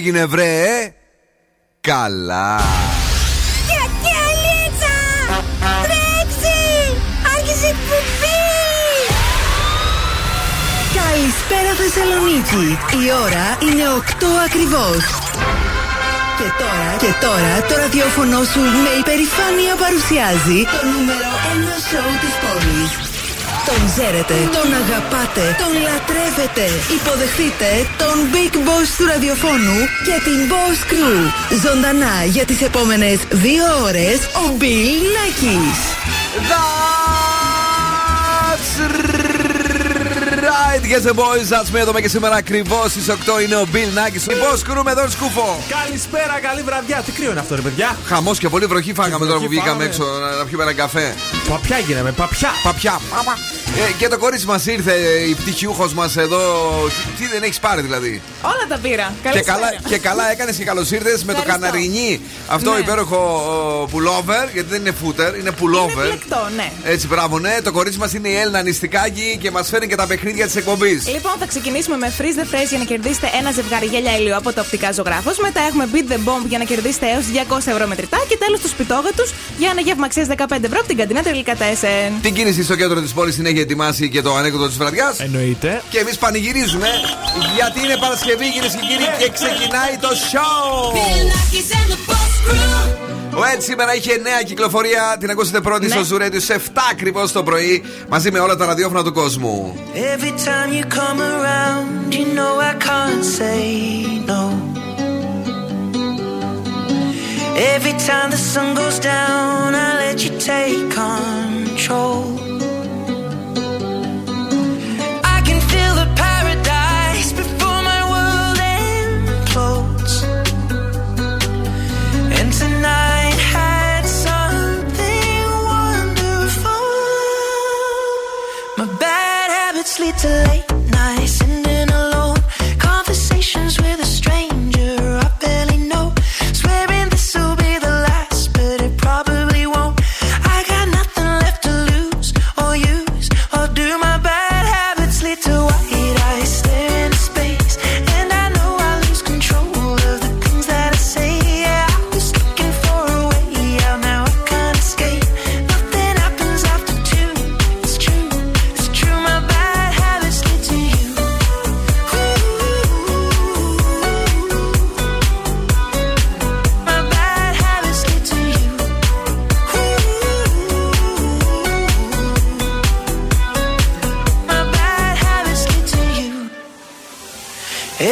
έγινε βρε? Καλά. Κακελίτσα, τρέξει, άρχισε η εκπομπή. Καλησπέρα Θεσσαλονίκη. Η ώρα είναι 8 ακριβώς. Και τώρα το ραδιόφωνο σου με υπερηφάνεια παρουσιάζει το νούμερο 1 σοου της πόλης. Τον ξέρετε, τον αγαπάτε, τον λατρεύετε. Υποδεχτείτε τον Big Boss του ραδιοφώνου και την Boss Crew. Ζωντανά για τις επόμενες 2 ώρες ο Bill Nakis. That's right, yes boys, that's me. Εδώ και σήμερα ακριβώς στις 8 είναι ο Bill Nakis. Η Boss Crew με Don Skoufos. Καλησπέρα, καλή βραδιά. Τι κρύο είναι αυτό ρε παιδιά. Χαμός και πολύ βροχή φάγαμε τώρα που βγήκαμε έξω να πιούμε ένα καφέ. Παπιά γίναμε, παπιά. Και το κορίτσι μας ήρθε, η πτυχιούχος μας εδώ. Τι δεν έχεις πάρει δηλαδή? Όλα τα πήρα. Και καλά έκανες και καλώς ήρθες με το καναρινί. Αυτό ναι. Υπέροχο pullover, γιατί δεν είναι footer, είναι pullover. Είναι πλεκτό, ναι. Έτσι, μπράβο, ναι. Το κορίτσι μας είναι η Έλληνα Νηστικάκη και μας φέρνει και τα παιχνίδια της εκπομπής. Λοιπόν, θα ξεκινήσουμε με freeze the phrase για να κερδίσετε ένα ζευγάρι γέλια ηλίου από τα Οπτικά Ζωγράφος. Μετά έχουμε beat the bomb για να κερδίσετε έως 200 ευρώ μετρητά. Και τέλος τους πιτόγατους για ένα γεύμα αξίας 15 ευρώ από την καντίνα Τελικατέσεν. Την κίνηση στο κέντρο της πόλης την έχει ετοιμάσει και το ανέκδοτο της βραδιάς. Εννοείται. Και εμείς πανηγυρίζουμε γιατί είναι Παρασκευή, κυρίες και κύριοι, και ξεκινάει το show. Ο Ed σήμερα είχε νέα κυκλοφορία. Την ακούσετε πρώτη στο Zoo Radio σε 7 ακριβώς το πρωί μαζί με όλα τα ραδιόφωνα του κόσμου. Every time you come around, you know I can't say no. Every time the sun goes down, I let you take control. I can feel the paradise before my world implodes. And tonight lead to late nights, sitting alone, conversations with a stranger I barely know, swearing this will be the last, but it probably won't. I got nothing left to lose or use, or do my bad habits lead to white eyes staring into space, and I know I lose control of the things that I say. Yeah, I was looking for a way out, now I can't escape. Nothing happens after 2, it's true, it's true. My bad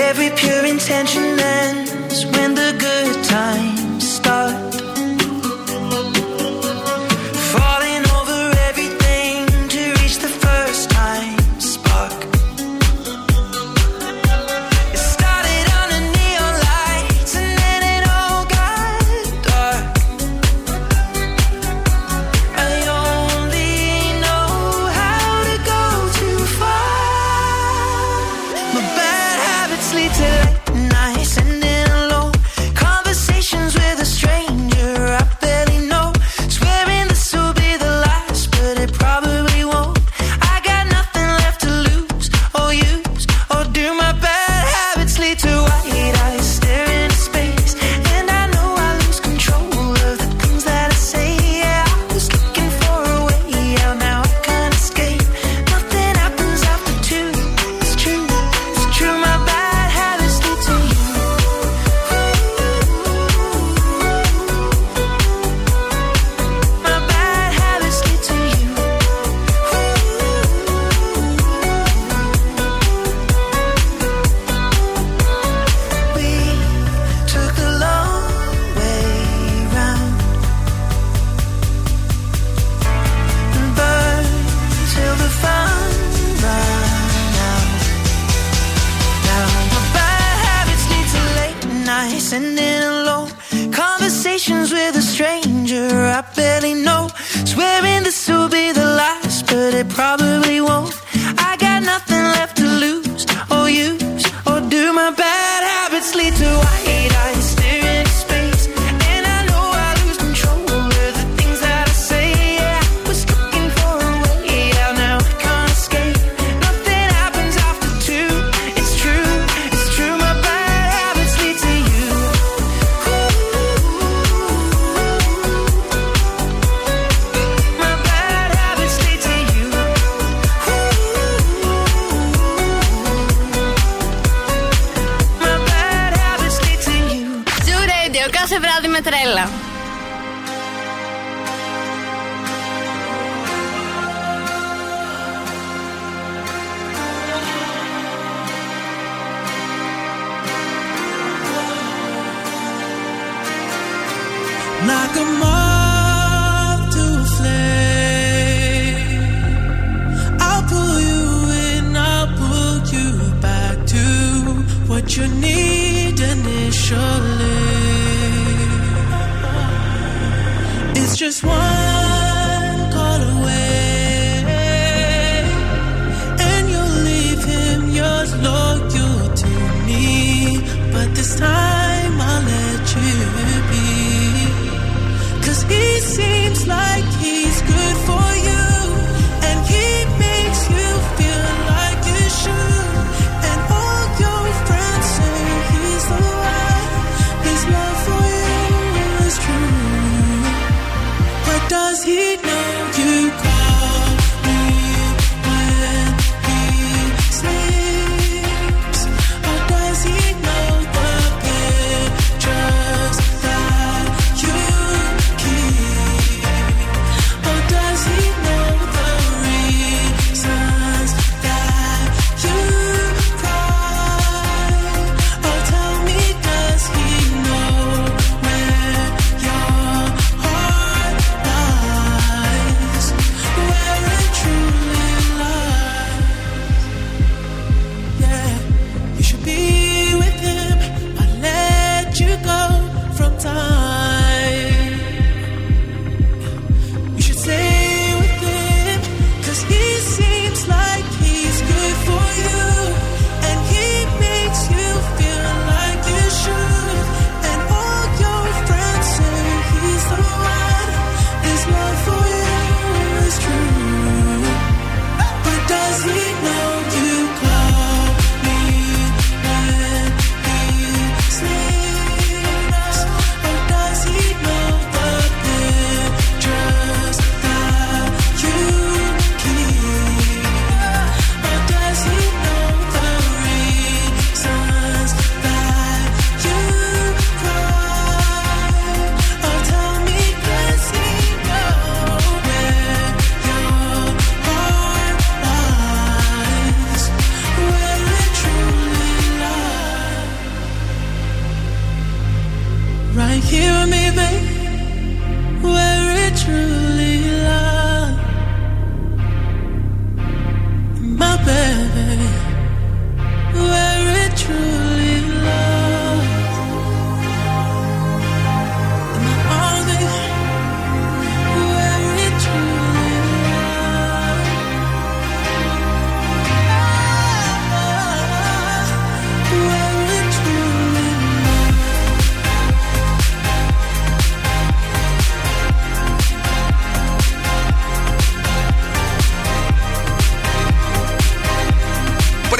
every pure intention ends when the good times start. Falling over everything to reach the first time spark. It started under neon lights and then it all got dark. I only know how to go too far. My back lead to late nights, sitting alone, conversations with a stranger I barely know, swearing this will be the last, but it probably won't. I got nothing left to lose or use, or do my bad habits lead to white eyes staring into space, and I know I lose control of the things that I say. Yeah, I was looking for a way out, now I can't escape. Nothing happens after 2, it's true, it's true. My bad sitting alone, conversations with a stranger I barely know, swearing this will be the last, but it probably won't. I got nothing left to lose or use, or do my bad habits lead to white eyes staring into space, and I know I lose control of the things that I say. Yeah, I was looking for a way out, now I can't escape. Nothing happens after 2, it's true, it's true. My bad habits lead to Λέω κάθε βράδυ με τρέλα. Knock 'em off to a flame. I'll pull you in, I'll pull you back to what you need initially. It's just one call away, and you'll leave him, you'll look you to me, but this time I'll let you be. He seems like he's good for you, and he makes you feel like you should. And all your friends say he's the one, his love for you is true. But does he know you call me when he sleeps? Or does he know the pictures that you?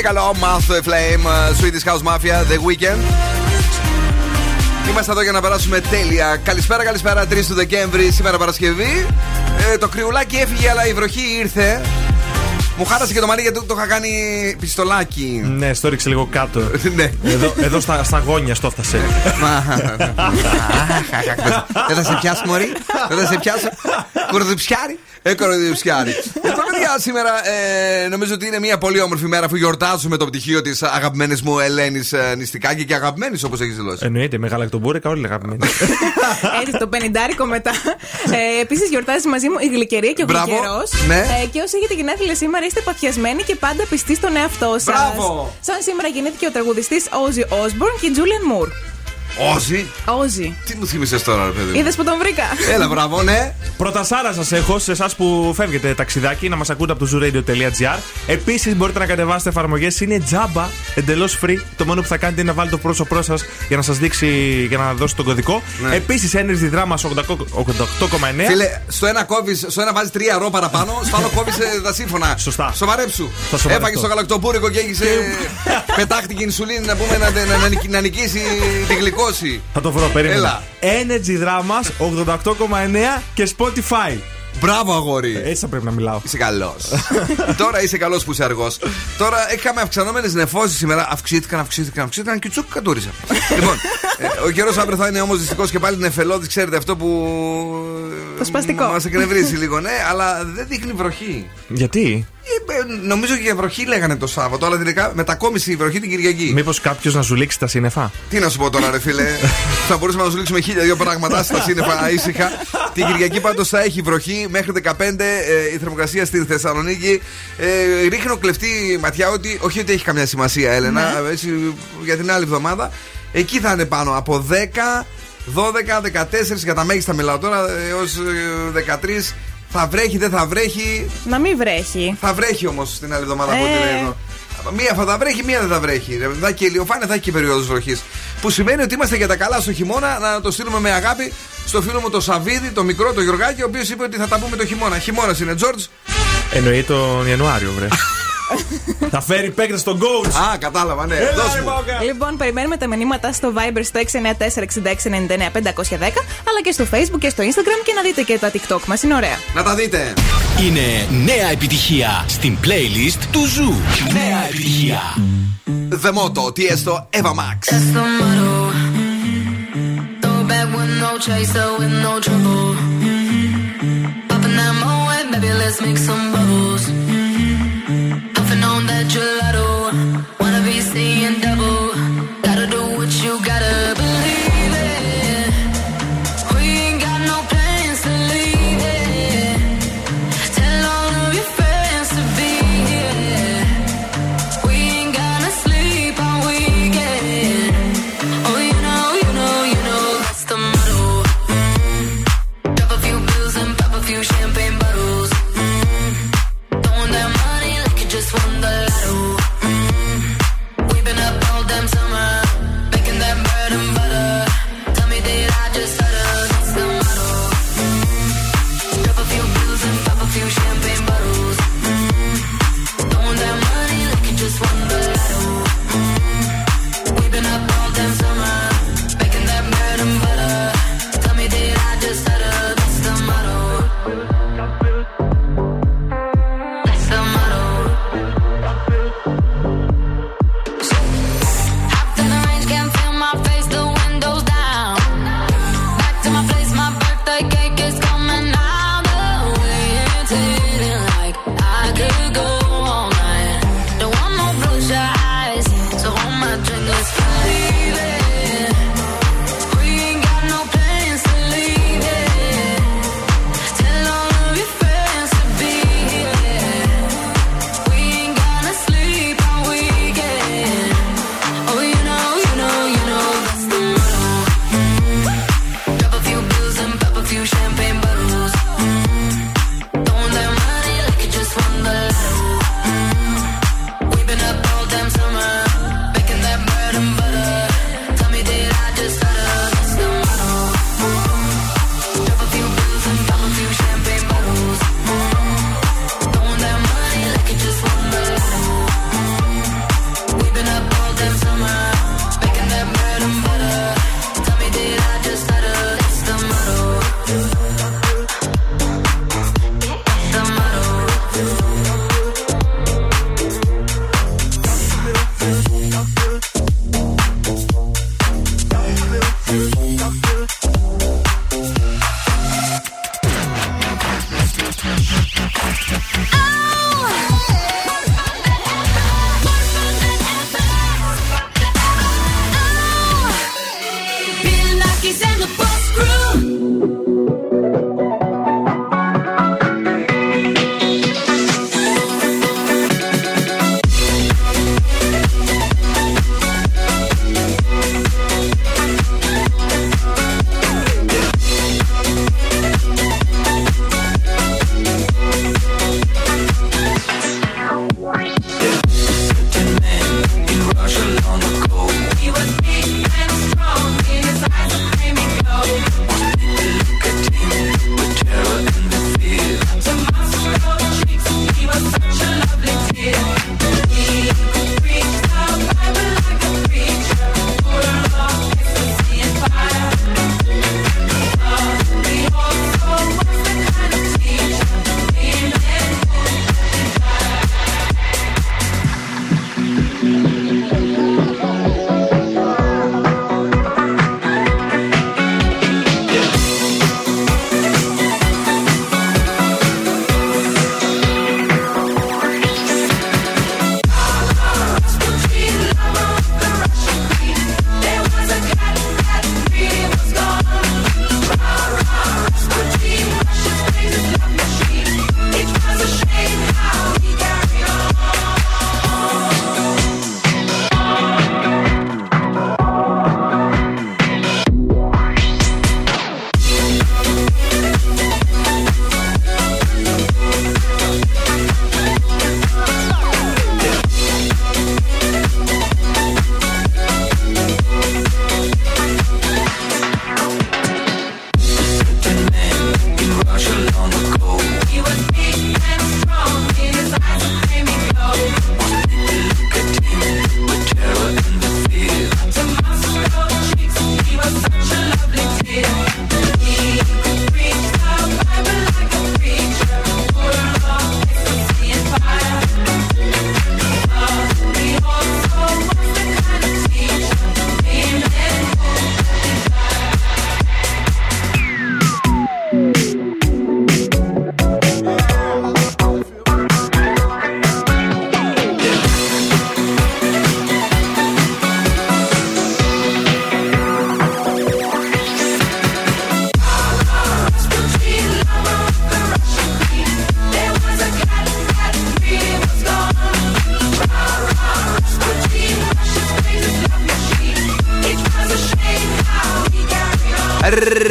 Καλό, Mouth Flame, Swedish House Mafia, The Weeknd. Είμαστε εδώ για να περάσουμε τέλεια. Καλησπέρα, καλησπέρα, 3 του Δεκέμβρη, σήμερα Παρασκευή. Το κρυουλάκι έφυγε, αλλά η βροχή ήρθε. Μου χάρασε και το μαλλί γιατί το είχα κάνει πιστολάκι. Ναι, στο ρίξε λίγο κάτω. Εδώ στα γόνια στο έφτασε. Δεν θα σε πιάσω, μωρή. Δεν θα σε πιάσω. Κορδουψιάρι. Σήμερα νομίζω ότι είναι μια πολύ όμορφη μέρα αφού γιορτάζουμε το πτυχίο της αγαπημένης μου Ελένης Νηστικάκη και αγαπημένης όπως έχεις δηλώσει. Εννοείται, με γαλακτομπούρεκα όλοι αγαπημένοι. Έτσι, το 50 μετά. Επίσης γιορτάζει μαζί μου η Γλυκερία και ο Γλυκερός. Ναι. Και όσοι έχετε γενέθλια σήμερα είστε παθιασμένοι και πάντα πιστοί στον εαυτό σας. Μπράβο. Σαν σήμερα γεννήθηκε ο τραγουδιστής Ozzy Osbourne και η Julianne Moore. Όζι. Τι μου θύμισες τώρα, ρε παιδί μου. Είδες που τον βρήκα. Έλα, μπράβο, ναι. Πρωτασάρα σας έχω σε εσάς που φεύγετε ταξιδάκι να μας ακούτε από το zoomradio.gr. Επίσης μπορείτε να κατεβάσετε εφαρμογές. Είναι τζάμπα, εντελώς free. Το μόνο που θα κάνετε είναι να βάλετε το πρόσωπό σας για να σας δείξει, για να δώσει τον κωδικό. Ναι. Επίσης Energy Drama 88,9. Φίλε, στο ένα βάζεις 3 ρο παραπάνω, στο άλλο κόβεις τα σύμφωνα. Σωστά. Σοβαρέψου. Έφαγες το γαλακτομπούρικο και έχεις πετάχτηκε ινσουλίνη να πούμε να νικήσει τη γλυκό. Θα το βρω, περίμενα. Energy Dramas 88,9 και Spotify. Μπράβο, αγόρι. Έτσι θα πρέπει να μιλάω. Είσαι καλός. Τώρα είσαι καλός που είσαι αργός. Τώρα είχαμε αυξανόμενες νεφώσεις σήμερα. Αυξήθηκαν και τσουκ κατούρισα. Λοιπόν, ο καιρός αύριο θα είναι όμως δυστυχώς και πάλι νεφελώδης. Ξέρετε αυτό που. Πασπαστικό. Μας εκνευρίζει λίγο, ναι, αλλά δεν δείχνει βροχή. Γιατί? Νομίζω και για βροχή λέγανε το Σάββατο, αλλά τελικά μετακόμισε η βροχή την Κυριακή. Μήπως κάποιος να σου λήξει τα σύννεφα. Τι να σου πω τώρα, ρε φίλε. Θα μπορούσαμε να σου λήξουμε 1002 πράγματα στα σύννεφα ήσυχα. Την Κυριακή πάντως θα έχει βροχή μέχρι 15 η θερμοκρασία στην Θεσσαλονίκη. Ρίχνω κλεφτή ματιά ότι έχει καμιά σημασία, Έλενα, ναι. Έτσι, για την άλλη εβδομάδα. Εκεί θα είναι πάνω από 10, 12, 14, κατά μέγιστα μιλάω τώρα, έως 13. Θα βρέχει, δεν θα βρέχει. Να μην βρέχει. Θα βρέχει όμως την άλλη εβδομάδα από ό,τι λέω. Μία θα βρέχει, μία δεν θα βρέχει. Θα έχει και ηλιοφάνεια, θα έχει και περιόδους βροχής. Που σημαίνει ότι είμαστε για τα καλά στο χειμώνα. Να το στείλουμε με αγάπη στο φίλο μου το Σαβίδι, το μικρό, το Γιωργάκη, ο οποίος είπε ότι θα τα πούμε το χειμώνα. Χειμώνας είναι, Τζόρτζ. Εννοεί τον Ιανουάριο, βρε. Θα φέρει παίκτες στον coach. Α, κατάλαβα, ναι. Λοιπόν, περιμένουμε τα μηνύματα στο Viber στο 694-6699-510, αλλά και στο Facebook και στο Instagram, και να δείτε και τα TikTok μας, είναι ωραία. Να τα δείτε. Είναι νέα επιτυχία στην playlist του Zoo. Νέα επιτυχία. The Motto, τι έστω, Eva Max. That gelato, wanna be seeing double. Gotta do what you gotta believe in. We ain't got no plans to leave it. Tell all of your friends to be here. We ain't gonna sleep all weekend. Oh, you know that's the motto. Drop a few pills and pop a few champagne bottles. Throwing that money like you just won the lotto.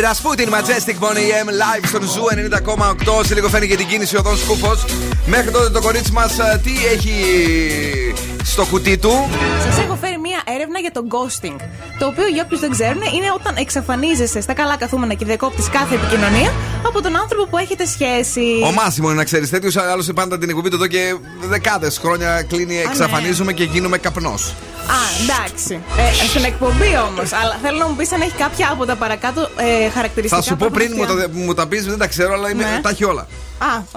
Ρασπούτιν, Majestic, Bonnie M, live στον Ζου 90,8. Σε λίγο φαίνεται και την κίνηση ο Don Skoufos. Μέχρι τότε το κορίτσι μας τι έχει στο κουτί του? Σας έχω φέρει μια έρευνα για το ghosting, το οποίο για όποιους δεν ξέρουν είναι όταν εξαφανίζεσαι στα καλά καθούμενα και διακόπτεις κάθε επικοινωνία από τον άνθρωπο που έχετε σχέση. Ο Μάσιμο είναι να ξέρεις τέτοιος, άλλωστε πάντα την εκπομπή του εδώ και δεκάδες χρόνια κλείνει, εξαφανίζουμε και γίνουμε καπνός. Α, εντάξει. Στην εκπομπή όμως. Αλλά θέλω να μου πεις αν έχει κάποια από τα παρακάτω χαρακτηριστικά. Θα σου πω πριν μου τα πεις, δεν τα ξέρω, αλλά τα έχει όλα.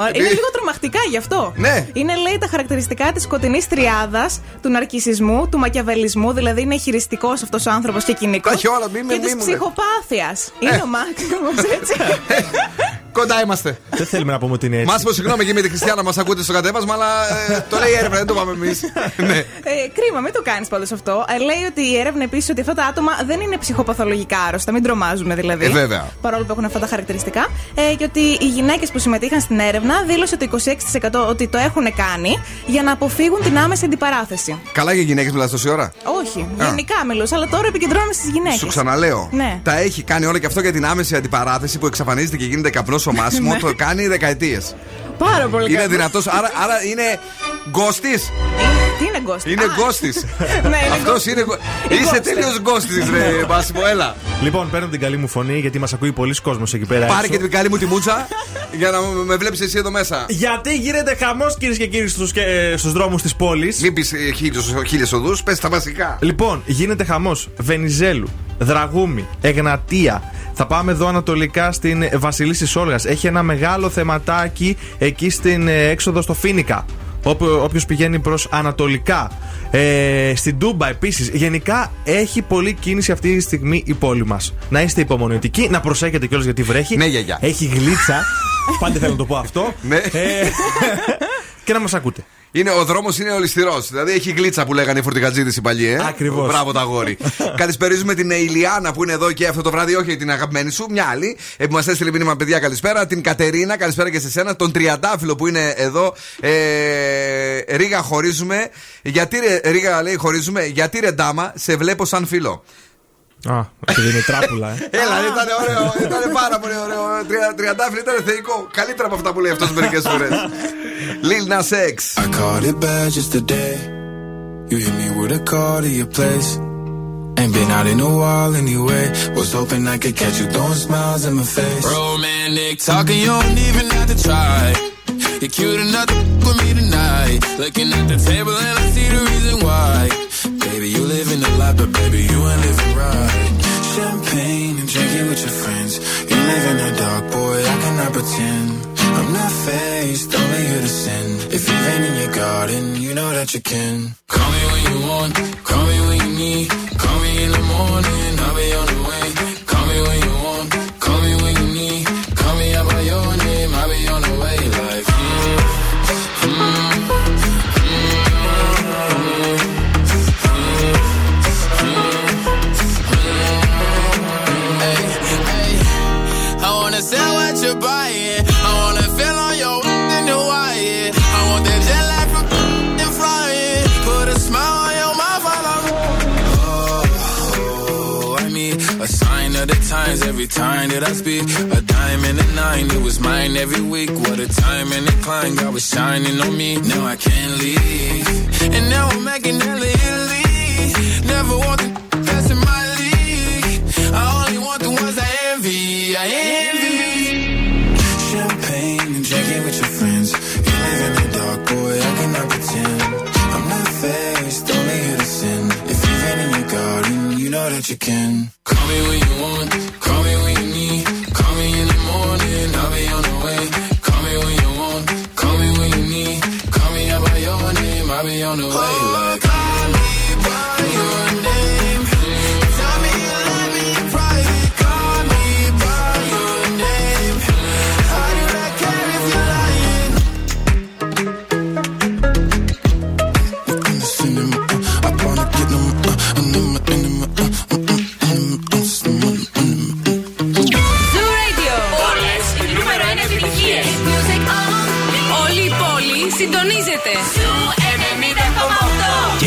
Α, είναι λίγο τρομακτικά γι' αυτό. Ναι. Είναι, λέει, τα χαρακτηριστικά της σκοτεινής τριάδας, του ναρκισισμού, του μακιαβελισμού, δηλαδή είναι χειριστικός αυτός ο άνθρωπος και κοινικός. Τα έχει όλα, και της ψυχοπάθειας. Είναι ο Μάξιμος, έτσι. Κοντά είμαστε. Δεν θέλουμε να πούμε ότι είναι έτσι. Μάσιμο, συγγνώμη και με τη Χριστιανά, μας ακούτε στο κατέβασμα, αλλά το λέει η έρευνα, δεν το πάμε εμείς. Κρίμα, μην το κάνεις πάντως αυτό. Λέει ότι η έρευνα επίσης ότι αυτά τα άτομα δεν είναι ψυχοπαθολογικά άρρωστα, μην τρομάζουμε δηλαδή. Βέβαια. Παρόλο που έχουν αυτά τα χαρακτηριστικά. Και ότι οι γυναίκες που συμμετείχαν στην έρευνα δήλωσε το 26% ότι το έχουν κάνει για να αποφύγουν την άμεση αντιπαράθεση. Καλά για γυναίκες μιλάς τόση ώρα? Όχι. Γενικά μιλούσα, αλλά τώρα επικεντρώνομαι στις γυναίκες. Σου ξαναλέω. Ναι. Τα έχει κάνει όλα και αυτό για την άμεση αντιπαράθεση που εξαφανίζεται και γίνεται καπνός ο Μάσιμο. Το κάνει δεκαετίες. Πάρα πολύ. Είναι δυνατός, άρα είναι γκοστής. Τι είναι γκόστη? Είναι γκόστη. Αυτός είναι. Είσαι τελείως γκόστη, ρε Μάσιμο, έλα. Λοιπόν, παίρνω την καλή μου φωνή γιατί μας ακούει πολλοί κόσμος εκεί πέρα. Πάρε και την καλή μου τη μούτσα για να με βλέπεις εσύ εδώ μέσα. Γιατί γίνεται χαμός, κυρίες και κύριοι, στους δρόμους της πόλης. Μην πεις χίλιες οδούς, πες τα βασικά. Λοιπόν, γίνεται χαμός Βενιζέλου, Δραγούμη, Εγνατία. Θα πάμε εδώ ανατολικά στην Βασιλίσσης Όλγας. Έχει ένα μεγάλο θεματάκι εκεί στην έξοδο στο Φίνικα. Όποιος πηγαίνει προς ανατολικά, στην Τούμπα επίσης. Γενικά έχει πολλή κίνηση αυτή τη στιγμή η πόλη μας. Να είστε υπομονητικοί, να προσέχετε κιόλας γιατί βρέχει. Ναι, γιαγιά. Έχει γλίτσα. Πάντα θέλω να το πω αυτό. Και να μας ακούτε. Ο δρόμος είναι ολισθηρός. Δηλαδή έχει γλίτσα που λέγανε οι φορτηγατζίδες οι παλιοί. Ακριβώς. Μπράβο τα αγόρι. Καλησπέριζουμε την Ειλιάνα που είναι εδώ και αυτό το βράδυ. Όχι την αγαπημένη σου, μια άλλη. Που μας έστειλε μήνυμα, παιδιά, καλησπέρα. Την Κατερίνα, καλησπέρα και σε σένα. Τον Τριαντάφυλλο που είναι εδώ. Ρίγα χωρίζουμε. Γιατί ρε, Ρίγα λέει χωρίζουμε. Γιατί ρε ντάμα, σε βλέπω σαν φίλο. Α, επειδή είναι τράπουλα, Έλα, ήταν ωραίο, ήταν πάρα πολύ ωραίο. Τριαντάφυλλο ήταν θεϊκό. Καλύτερα από αυτά που λέει αυτός μερικές φορές. Lil Nas X. I caught it bad just today. You hit me with a call to your place. Ain't been out in a while anyway. Was hoping I could catch you throwing smiles in my face. Romantic talking, you don't even have to try. You're cute enough to f- with me tonight. Looking at the table and I see the reason why. Baby, you living a lot, but baby, you ain't living right. Champagne and drinking with your friends. You live in the dark, boy, I cannot pretend. I'm not faced, only here to sin. If you've been in your garden, you know that you can. Call me when you want, call me when you need. Call me in the morning, I'll be on the way. Call me when you want, call me when you need. Call me out by your name, I'll be on the way. Like, hey, hey, I wanna sell what you're buying. I wanna feel on your in Hawaii. I want that jet lag from and flying. Put a smile on your mouth while I'm oh, I mean, a sign of the times every time that I speak. A dime and a nine, it was mine every week. What a time and a climb, God was shining on me. Now I can't leave, and now I'm making hella Italy. Never want the best in my league. I only want the ones I envy. I envy. Drinking with your friends. You live in the dark, boy, I cannot pretend. I'm not faced, only here to sin. If you've been in your garden, you know that you can. Call me when you want, call me when you need. Call me in the morning, I'll be on the way. Call me when you want, call me when you need. Call me out by your name, I'll be on the way. Like, call me by your name. Tell me you love me in private. Call me by your name. How do I care if you're lying? I wanna get them Zoo Radio. Όλες οι νούμερο 1 επιτυχίες. Music on. Όλη η πόλη συντονίζεται. Zoo 90,8 και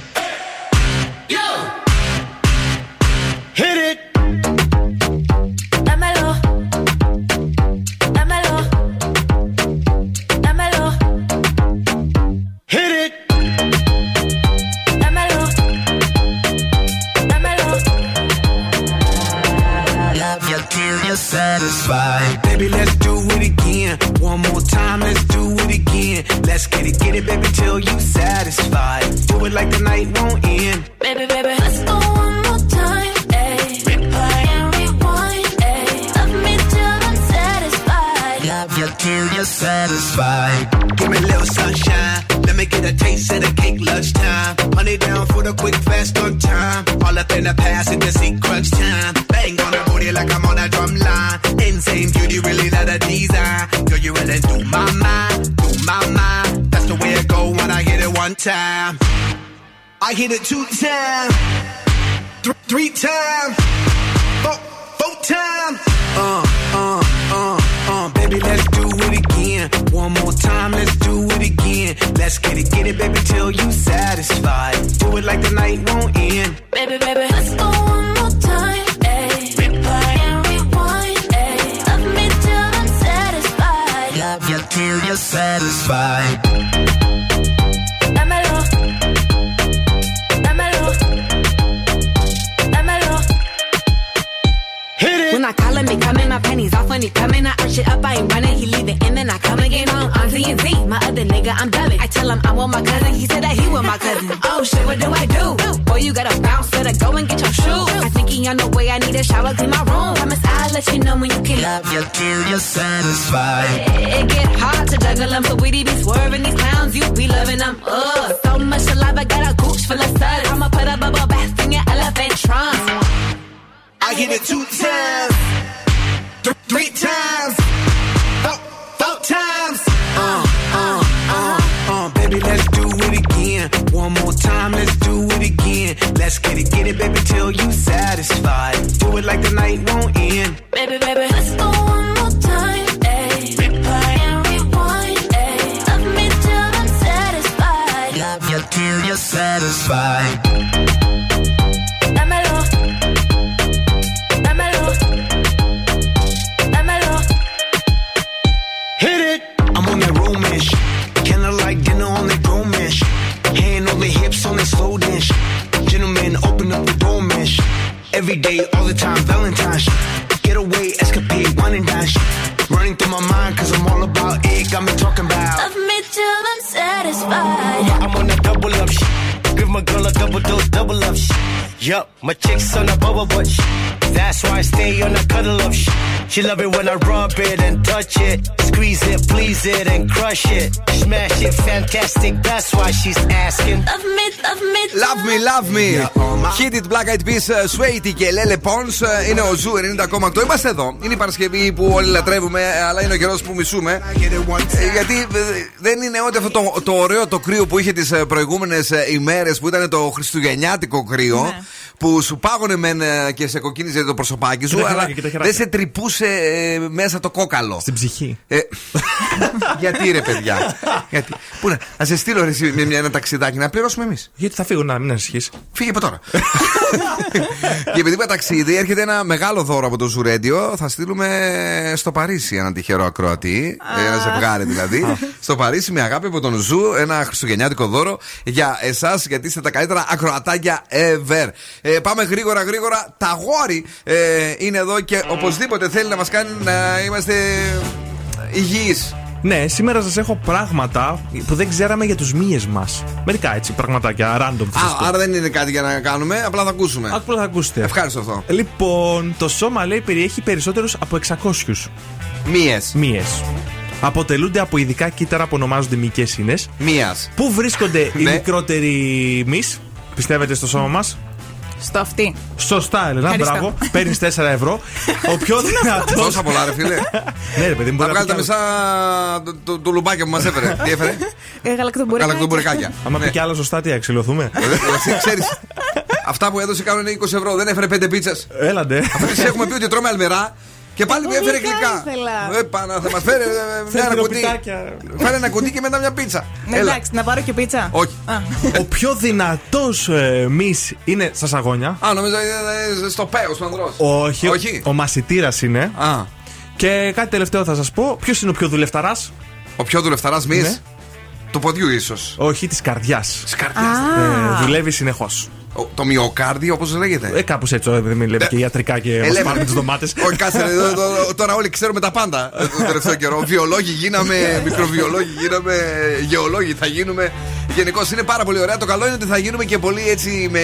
Satisfied. Baby, let's do it again. One more time, let's do it again. Let's get it, baby, till you satisfied. Do it like the night won't end. Baby, baby, let's go one more time. Ayy, replay and rewind. Ayy, love me till I'm satisfied. Love you till you're satisfied. Give me a little sunshine. Let me get a taste of the cake lunchtime. Money down for the quick, fast on time. All up in the past, it's the secret time. Bang on the booty like I'm on a drum line. Insane beauty, really not a design. Girl, you really do my mind, do my mind. That's the way it go when I hit it one time. I hit it two times, three times, four times. Baby, let's do it again. One more time, let's do it again. Let's get it, baby, till you satisfied. Do it like the night won't end. Baby, baby, let's go one more time. Ayy, replay and rewind. Ayy, love me till I'm satisfied. Love you till you're satisfied. When I call him, he come in, my panties off when he coming. I arch it up, I ain't running, he leaving, and then I come again on Z and Z. My other nigga, I'm dubbing. I tell him I want my cousin, he said that he want my cousin. Oh shit, what do I do? Boy, you gotta bounce, better go and get your shoes. I think he on the way, I need a shower, clean my room. Promise I'll let you know when you can love you till you're satisfied. It get hard to juggle them, so we be swerving these clowns, you be loving them. Ugh, so much alive, I got a gooch full of suds. I'ma put a bubble bath in your elephant trunk. I hit it two times, three times, four times. Baby, let's do it again. One more time, let's do it again. Let's get it, baby, till you satisfied. Do it like the night won't end. Baby, baby, let's go one more time. Ayy, replay and rewind. Ayy, love me till I'm satisfied. Love you till you're satisfied. Slow dance, gentlemen, open up the door, man. Every day, all the time, Valentine's. Get away, escapade, wine and dine. Running through my mind, cause I'm all about it. Got me talking about love me till I'm satisfied. I'm on a double up, give my girl a double dose, double up. Yup, my chick's on a bubble butt. That's why I stay on a cuddle up. She love it when I rub it and touch it, squeeze it, please it and crush it, smash it, fantastic. That's why she's asking. Love me, love me, love me, love me. Hit it, Black Eyed Peas, Swedish και Lele Pons. Είναι ο Ζου 90,8. Είμαστε εδώ. Είναι η Παρασκευή που όλοι λατρεύουμε, αλλά είναι ο καιρός που μισούμε. Γιατί δεν είναι ό,τι αυτό το ωραίο το κρύο που είχε τις προηγούμενες ημέρες που ήταν το χριστουγεννιάτικο κρύο. Ναι. Που σου πάγωνε μεν και σε κοκκίνιζε το προσωπάκι σου, αλλά δεν σε τρυπούσε μέσα το κόκαλο. Στην ψυχή. Γιατί ρε παιδιά. Γιατί. Πού να, να σε στείλω ρε, ένα ταξιδάκι να πληρώσουμε εμείς. Γιατί θα φύγω, να μην ανησυχείς. Φύγε από τώρα. Και επειδή είπα ταξίδι, έρχεται ένα μεγάλο δώρο από το Zoo Radio. Θα στείλουμε στο Παρίσι έναν τυχερό ακροατή. Ένα ζευγάρι δηλαδή. Στο Παρίσι με αγάπη από τον Zoo. Ένα χριστουγεννιάτικο δώρο για εσάς, γιατί είστε τα καλύτερα ακροατάκια ever. Πάμε γρήγορα. Τα αγόρι είναι εδώ και οπωσδήποτε θέλει να μας κάνει να είμαστε υγιείς. Ναι, σήμερα σας έχω πράγματα που δεν ξέραμε για τους μύες μας. Μερικά έτσι, πραγματάκια, random. Άρα δεν είναι κάτι για να κάνουμε, απλά θα ακούσουμε. Απλά θα ακούσετε. Ευχάριστο αυτό. Λοιπόν, το σώμα λέει περιέχει περισσότερους από 600 μύες. Αποτελούνται από ειδικά κύτταρα που ονομάζονται μυϊκές ίνες. Μίας. Πού βρίσκονται οι μικρότεροι μυς, πιστεύετε, στο σώμα μας? Στο αυτή. Σωστά, Έλενα, μπράβο. Παίρνεις 4 ευρώ. Ο πιο δυνατός. Τόσα πολλά, ρε φίλε. Ναι, ρε παιδί μου, μπορεί να βγάλει τα μισά του λουμπάκια που μας έφερε. Τι έφερε? Γαλακτομπουρεκάκια. Άμα πει κι άλλο σωστά, τι αξιλωθούμε. Ξέρεις, αυτά που έδωσε κάνουν 20 ευρώ, δεν έφερε 5 πίτσες. Έλαντε. Αφού τις έχουμε πει ότι τρώμε αλμερά. Και πάλι μου έφερε γλυκά. Φέρε ένα κουτί και μετά μια πίτσα. Εντάξει, να πάρω και πίτσα. Όχι. Ο πιο δυνατός μυς είναι στα σαγόνια. Α, νομίζω είναι στο πέος του ανδρός. Όχι. Ο μασιτήρας είναι. Και κάτι τελευταίο θα σας πω. Ποιος είναι ο πιο δουλευταράς? Ο πιο δουλευταράς μυς? Του ποδιού ίσως. Όχι, της καρδιάς. Δουλεύει συνεχώς. Το μυοκάρδι, όπως λέγεται. Κάπως έτσι, μην λέμε και ιατρικά και μας πάρουν τις ντομάτες. Όχι, κάτσε. Τώρα όλοι ξέρουμε τα πάντα τον τελευταίο καιρό. Βιολόγοι γίναμε, μικροβιολόγοι γίναμε, γεωλόγοι θα γίνουμε. Γενικώς είναι πάρα πολύ ωραία. Το καλό είναι ότι θα γίνουμε και πολύ έτσι με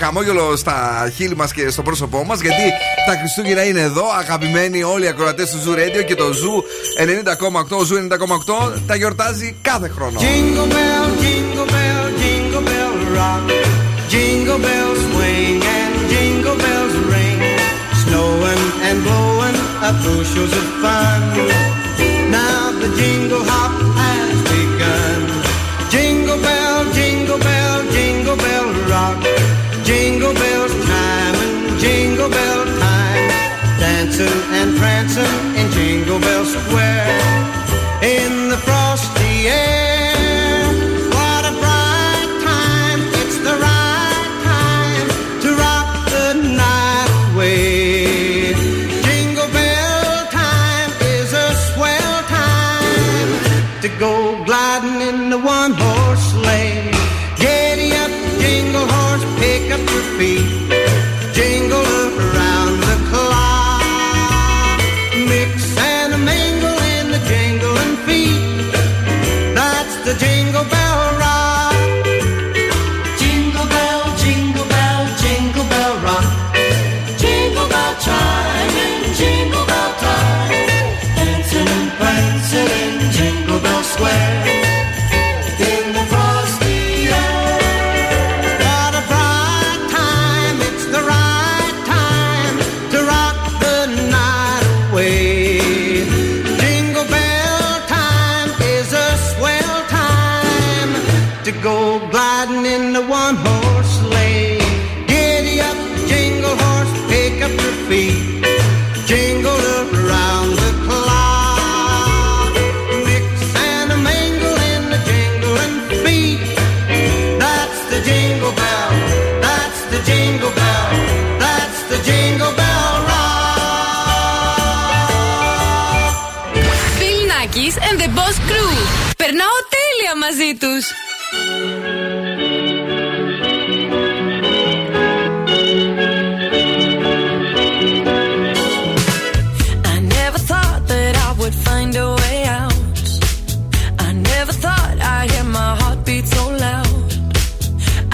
χαμόγελο στα χείλη μας και στο πρόσωπό μας. Γιατί τα Χριστούγεννα είναι εδώ, αγαπημένοι όλοι οι ακροατές του Zoo Radio και το Zoo 90,8 τα γιορτάζει κάθε χρόνο. Jingle bell, jingle bell, jingle bell rock. Jingle bells swing and jingle bells ring, snowing and blowing up bushels of fun. Now the jingle hop has begun. Jingle bell, jingle bell, jingle bell rock. Jingle bell time and jingle bell time, dancing and prancing in Jingle Bell Square. In the frosty air. Go gliding in the one-horse sleigh. Giddy up, jingle horse, pick up your feet. Jingle around the clock. Mix and a mingle in the jingling feet. That's the Jingle Bell Rock. Jingle bell, jingle bell rock. Jingle bell chime and jingle bell time. Dancing and prancing in jingle. Square in the frosty air. What a bright time, it's the right time to rock the night away. Jingle bell time is a swell time to go gliding in the one-horse sleigh. Giddy up, jingle horse, pick up your feet. Jingle around the clock. And the Boss Crew. Περνάω τέλεια μαζί τους. I never thought that I would find a way out. I never thought I'd hear my heartbeat so loud.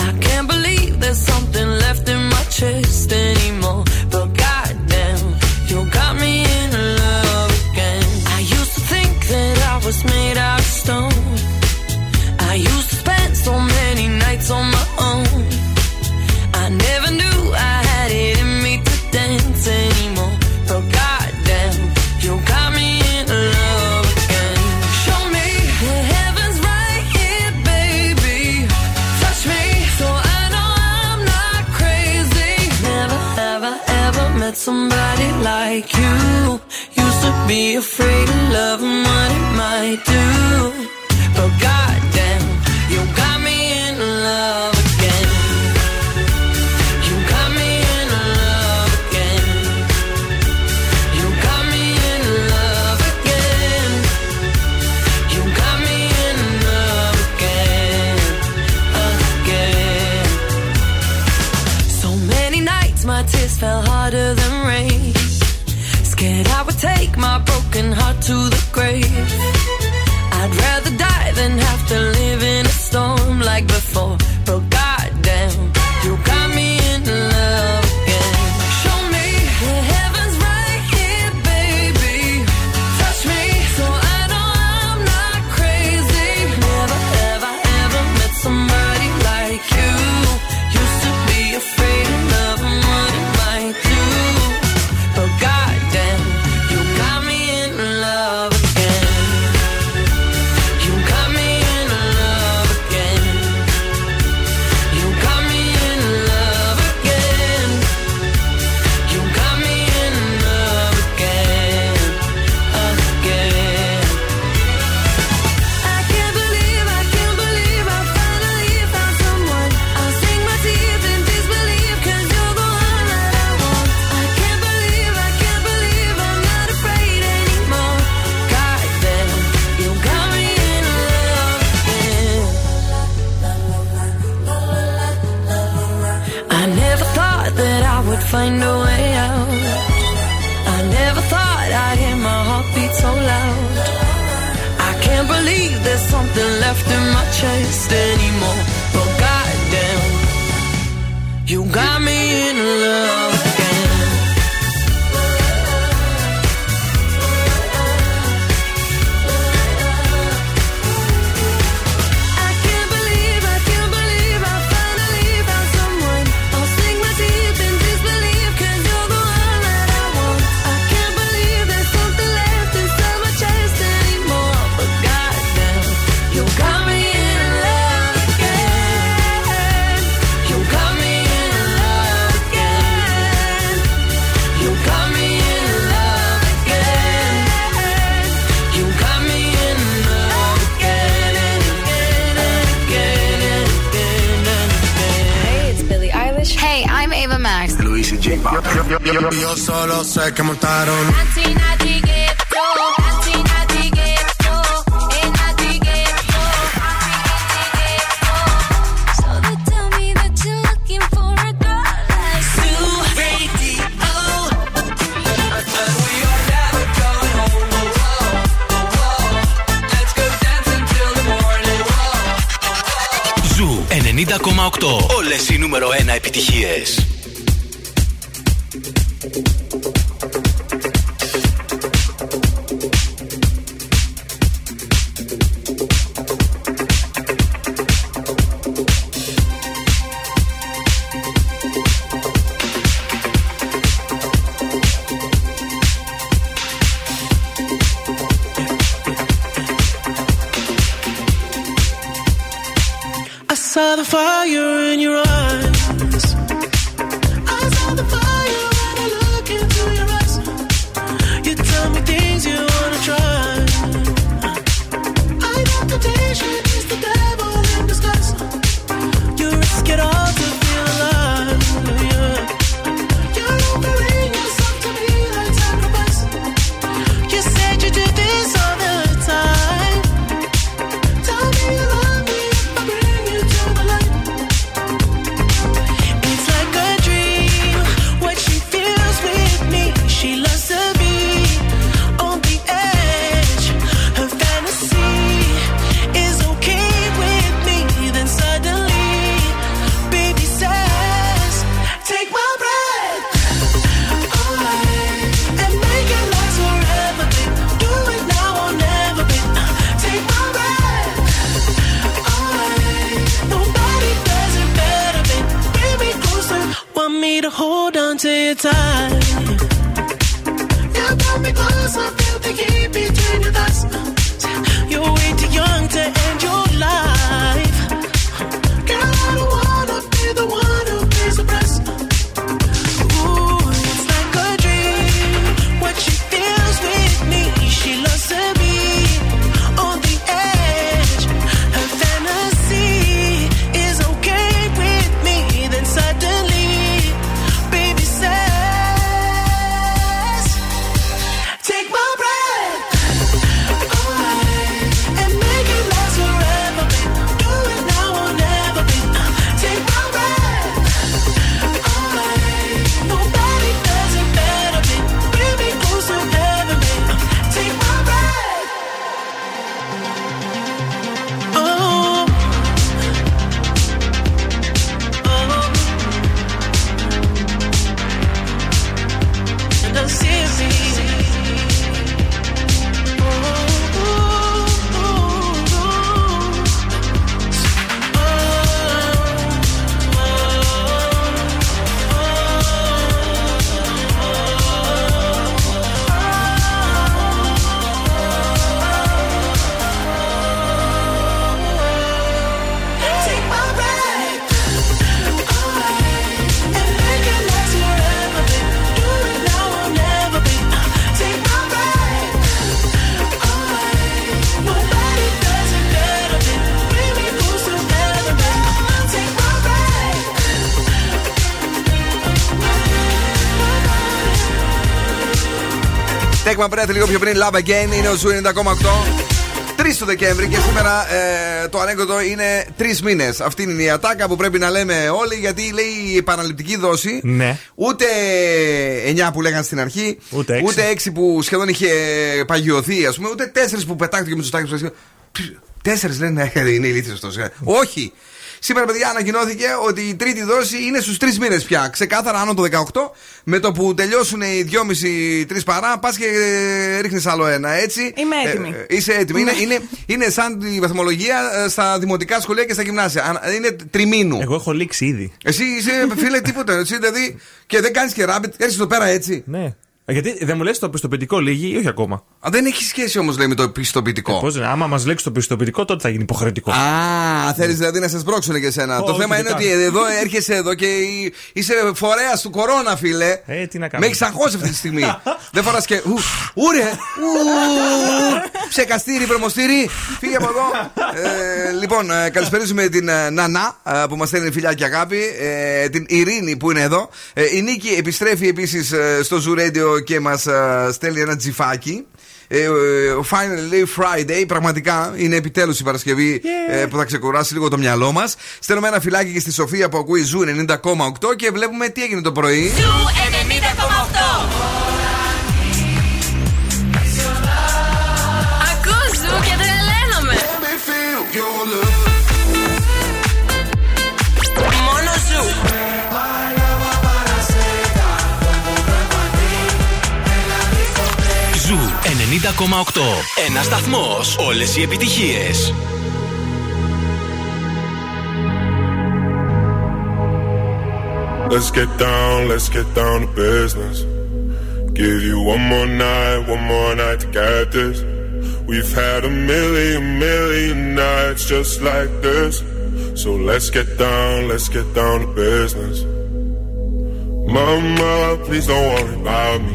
I can't believe there's something left in my chest anymore. But goddamn, you got me in love. That I was made out of stone. I used to spend so many nights on my own. I never knew I had it in me to dance anymore. But goddamn, you got me in love again. Show me the heavens right here, baby. Touch me so I know I'm not crazy. Never, ever, ever met somebody like you. Should be afraid of love and what it might do. But goddamn, you got me in love again. You got me in love again. You got me in love again. You got me in love again. Again. So many nights my tears fell harder than rain. Scared I would take my broken heart to the grave. I'd rather die than have to live in a storm like before. But goddamn, you got me in love again. Show me the heavens right here, baby. Touch me so I know I'm not crazy. Never, ever, ever met somebody like you. Used to be afraid of love and what it might do. But goddamn, you got me in love again. You got me in love again. would find a way out. I never thought I'd hear my heartbeat so loud. I can't believe there's something left in my chest anymore. But goddamn, you got me in love again. Yo solo sé que montaron. Ζου 90,8. Όλες οι νούμερο 1 επιτυχίες. Take my breath, λίγο πιο πριν, Love Again, είναι ο Zoo 90,8. 3 του Δεκέμβρη και σήμερα το ανέκδοτο είναι 3 μήνες. Αυτή είναι η ατάκα που πρέπει να λέμε όλοι, γιατί λέει η επαναληπτική δόση. Ναι. Ούτε 9 που λέγαν στην αρχή, ούτε 6 που σχεδόν είχε παγιωθεί, ας πούμε, ούτε 4 που πετάχτηκε με τους τάκους. 4 λένε, είναι ηλίθιος αυτός. Όχι. Σήμερα, παιδιά, ανακοινώθηκε ότι η τρίτη δόση είναι στους 3 μήνες πια. Ξεκάθαρα, άνω το 18, με το που τελειώσουν οι 2,5-3 παρά, πας και ρίχνεις άλλο ένα, έτσι. Είμαι έτοιμη. Είσαι έτοιμη. Είναι σαν τη βαθμολογία στα δημοτικά σχολεία και στα γυμνάσια. Είναι τριμήνου. Εγώ έχω λήξει ήδη. Εσύ είσαι, φίλε, τίποτα. Έτσι, δηλαδή, και δεν κάνεις και ράμπιτ, έρχεσαι εδώ πέρα έτσι. Ναι. Γιατί δεν μου λες το πιστοποιητικό λίγη ή όχι ακόμα. Α, δεν έχει σχέση όμως, λέει, με το πιστοποιητικό. Πώς είναι, άμα μας λέξει το πιστοποιητικό, τότε θα γίνει υποχρεωτικό. Α, θέλεις δηλαδή να σας πρόξουν και εσένα. Το θέμα είναι ότι εδώ έρχεσαι εδώ και είσαι φορέας του κορώνα, φίλε. Τι να κάνω. Με έχεις αγχώσει αυτή τη στιγμή. Δεν φοράς και. Ούρε! Ψεκαστήρι, πρεμοστήρι. Φύγε από εδώ. Λοιπόν, καλησπέριζουμε την Νανά που μας στέλνει φιλιά και αγάπη. Την Ειρήνη που είναι εδώ. Η Νίκη επιστρέφει επίσης στο Zoo Radio και μας στέλνει ένα τζιφάκι. Finally Friday, πραγματικά είναι επιτέλους η Παρασκευή που θα ξεκουράσει λίγο το μυαλό μας. Στέλνουμε ένα φυλάκι και στη Σοφία που ακούει Zoo 90,8 και βλέπουμε τι έγινε το πρωί. Zoo 90,8. Ένα σταθμός, όλες οι επιτυχίες. Let's get down, let's get down to business. Give you one more night to get this. We've had a million nights just like this. So let's get down to business. Mama, please don't worry about me.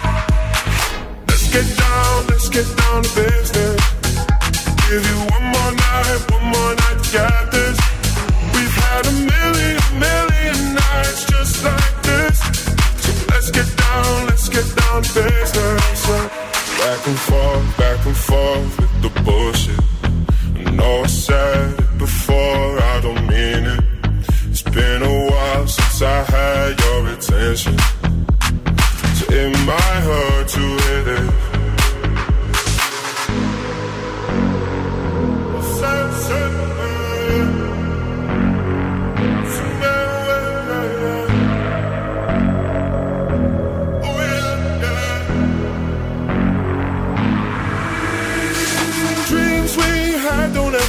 Let's get down to business. Give you one more night to get this. We've had a million nights just like this. So let's get down to business. Back and forth with the bullshit. I know I said it before, I don't mean it. It's been a while since I had your attention. It might hurt to hit it. Dreams we had don't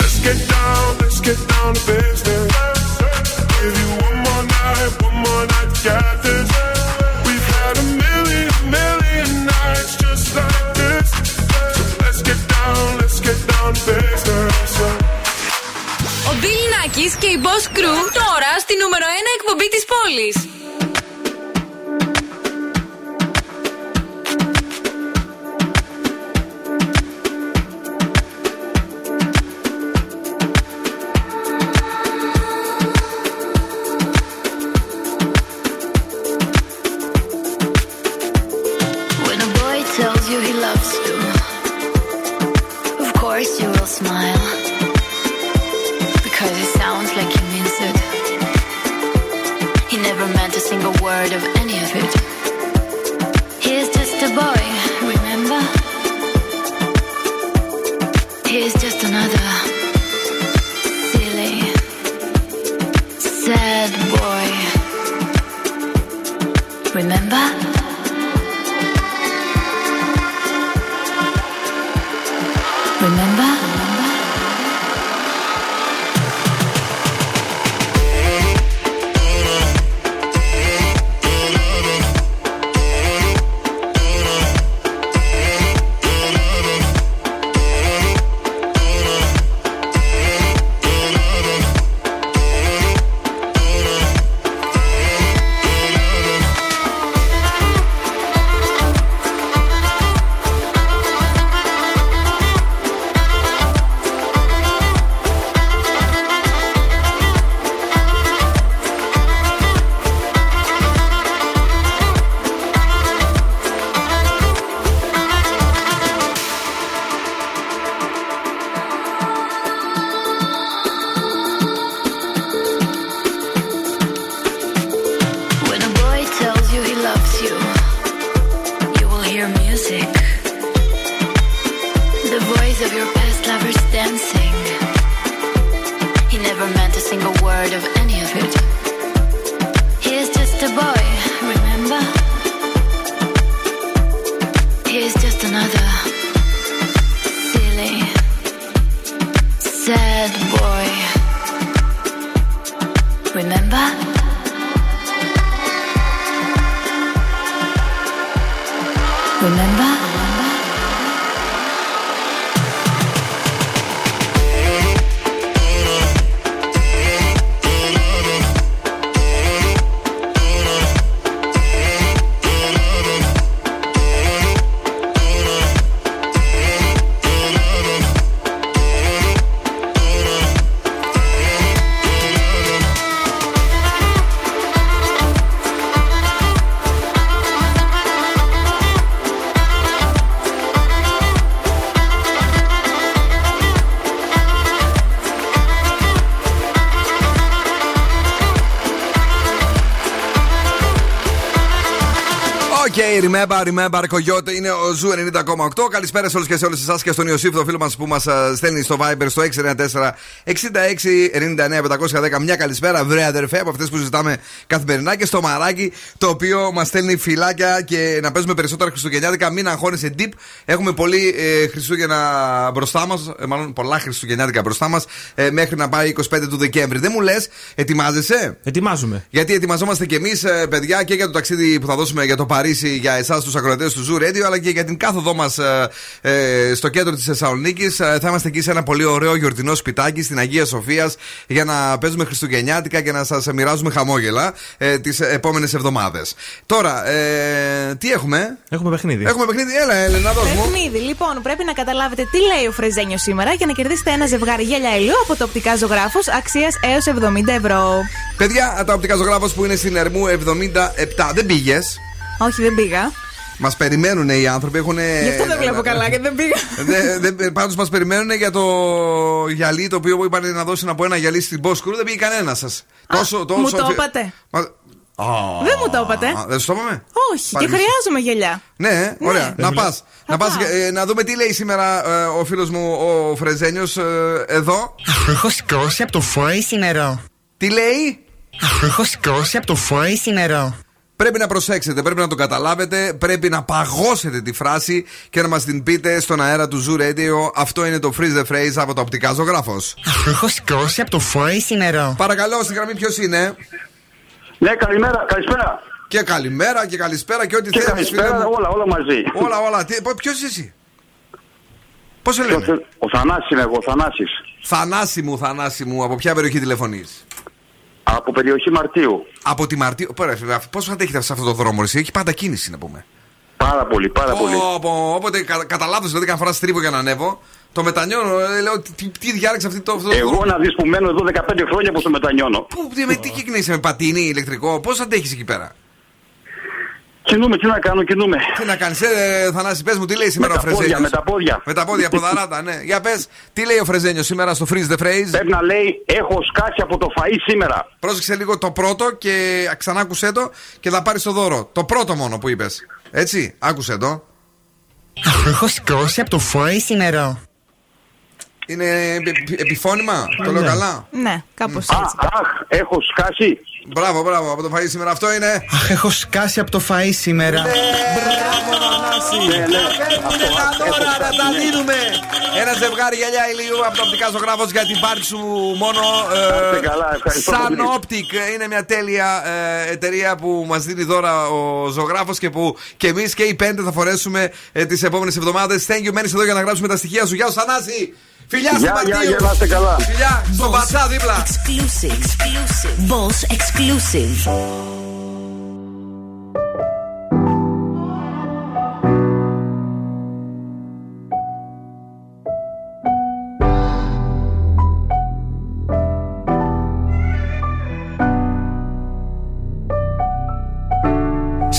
Let's get down to business. Give you one more night to get this. We've had a million nights just like this. So let's get down to business. Ο Bill Nakis και η Boss Crew τώρα στη νούμερο 1 εκπομπή της πόλης. Smile, because it sounds like he means it. He never meant a single word of any of it. He's just a boy, remember? He's just another boy. Remember? Remember? Remember, remember, Coyote, είναι ο Ζου 90,8. Καλησπέρα σε όλους και σε όλες εσάς και στον Ιωσήφ, το φίλο μας που μας στέλνει στο Viber στο 694-6699-510. Μια καλησπέρα, βρε αδερφέ, από αυτές που ζητάμε καθημερινά. Και στο Μαράκι, το οποίο μας στέλνει φυλάκια και να παίζουμε περισσότερα χριστουγεννιάτικα. Μην αγχώνεσαι, deep. Έχουμε πολύ Χριστούγεννα μπροστά μας, μάλλον πολλά χριστουγεννιάτικα μπροστά μας, μέχρι να πάει 25 του Δεκέμβρη. Δεν μου λες, ετοιμάζεσαι? Ετοιμάζουμε. Γιατί ετοιμαζόμαστε κι εμείς, παιδιά, και για το ταξίδι που θα δώσουμε για το Παρίσι, για εσάς τους ακροατές του Zoo Radio, αλλά και για την κάθοδό μας στο κέντρο της Θεσσαλονίκης. Θα είμαστε εκεί σε ένα πολύ ωραίο γιορτινό σπιτάκι στην Αγία Σοφίας για να παίζουμε χριστουγεννιάτικα και να σας μοιράζουμε χαμόγελα τις επόμενες εβδομάδες. Τώρα, τι έχουμε? Έχουμε παιχνίδι. Έχουμε παιχνίδι, έλα Έλενα, δώσ' μου. Παιχνίδι, λοιπόν, πρέπει να καταλάβετε τι λέει ο Φρεζένιος σήμερα για να κερδίσετε ένα ζευγάρι γυαλιά ελαιού από το Οπτικά Ζωγράφους αξίας έως 70€. Παιδιά, τα Οπτικά Ζωγράφους που είναι στην Ερμού 77, δεν πήγες? Όχι, δεν πήγα. Μας περιμένουν οι άνθρωποι. Γι' αυτό δεν βλέπω καλά και δεν πήγα. Πάντως μας περιμένουν για το γυαλί, το οποίο είπανε να δώσουν από ένα γυαλί στην Boss Crew. Δεν πήγε κανένα σας. Μου το είπατε. Δεν μου το είπατε. Δεν σου το είπαμε? Όχι, και χρειάζομαι γυαλιά. Ναι, ωραία. Να πας. Να δούμε τι λέει σήμερα ο φίλος μου ο Φρεζένιος εδώ. Έχω σηκώσει από το φόησι νερό. Τι λέει? Έχω σηκώσει από το φόησι νερό. Πρέπει να προσέξετε, πρέπει να το καταλάβετε, πρέπει να παγώσετε τη φράση και να μας την πείτε στον αέρα του Zoo Radio. Αυτό είναι το Freeze the Phrase από τα Οπτικά Ζωγράφος. Έχω σηκώσει από το φόησι νερό. Παρακαλώ, στην γραμμή ποιος είναι? Ναι, καλημέρα, καλησπέρα. Και καλημέρα και καλησπέρα και ό,τι θέλεις. Καλησπέρα, όλα μαζί. Όλα. Ποιος είσαι? Πώς σε λένε? Ο Θανάσης είμαι εγώ, Θανάσης. Θανάση μου, από ποια περιοχή τηλεφωνείς? Από περιοχή Μαρτίου. Από τη Μαρτίου. Πόσο αντέχετε σε αυτό το δρόμο, εσύ? Έχει πάντα κίνηση, να πούμε. Πάρα πολύ. Όποτε καταλάβω, δηλαδή, κάθε φορά στρίβω για να ανέβω, το μετανιώνω. Λέω, τι διάλεξε αυτή το. Εγώ να δεις που μένω εδώ 15 χρόνια που το μετανιώνω. Με τι κινείσαι, με πατίνι, ηλεκτρικό, πώς αντέχεις εκεί πέρα? Κινούμε. Τι να κάνεις, Θανάση, πες μου, τι λέει σήμερα ο Φρεζένιος? Με τα πόδια, ποδαράτα, ναι. Για πες, τι λέει ο Φρεζένιος σήμερα στο Freeze the Phrase? Πρέπει να λέει, έχω σκάσει από το φαΐ σήμερα. Πρόσεξε λίγο το πρώτο και ξανά άκουσέ το και θα πάρεις το δώρο. Το πρώτο μόνο που είπες. Έτσι, άκουσέ το. Έχω σκάσει από το φαΐ νερό. Είναι επιφώνημα, το λέω καλά. Ναι, κάπως έτσι. Αχ, έχω σκάσει. Μπράβο, μπράβο, από το φαΐ σήμερα αυτό είναι. Αχ, έχω σκάσει από το φαΐ σήμερα. Μπράβο, Θανάση. Φεύγουνε τα δώρα, να τα δίνουμε. Ένα ζευγάρι γυαλιά ηλίου από το Οπτικά Ζωγράφος για την πάρτι σου μόνο. Σαν Optic είναι μια τέλεια εταιρεία που μας δίνει δώρα ο ζωγράφος και που και εμείς και οι πέντε θα φορέσουμε τις επόμενες εβδομάδες. Thank you, μένεις εδώ για να γράψουμε τα στοιχεία σου. Γεια σου, Θανάση. Φιλιά στο Μαρτίου. Φιλιά στον Πατσά δίπλα. Boss exclusive.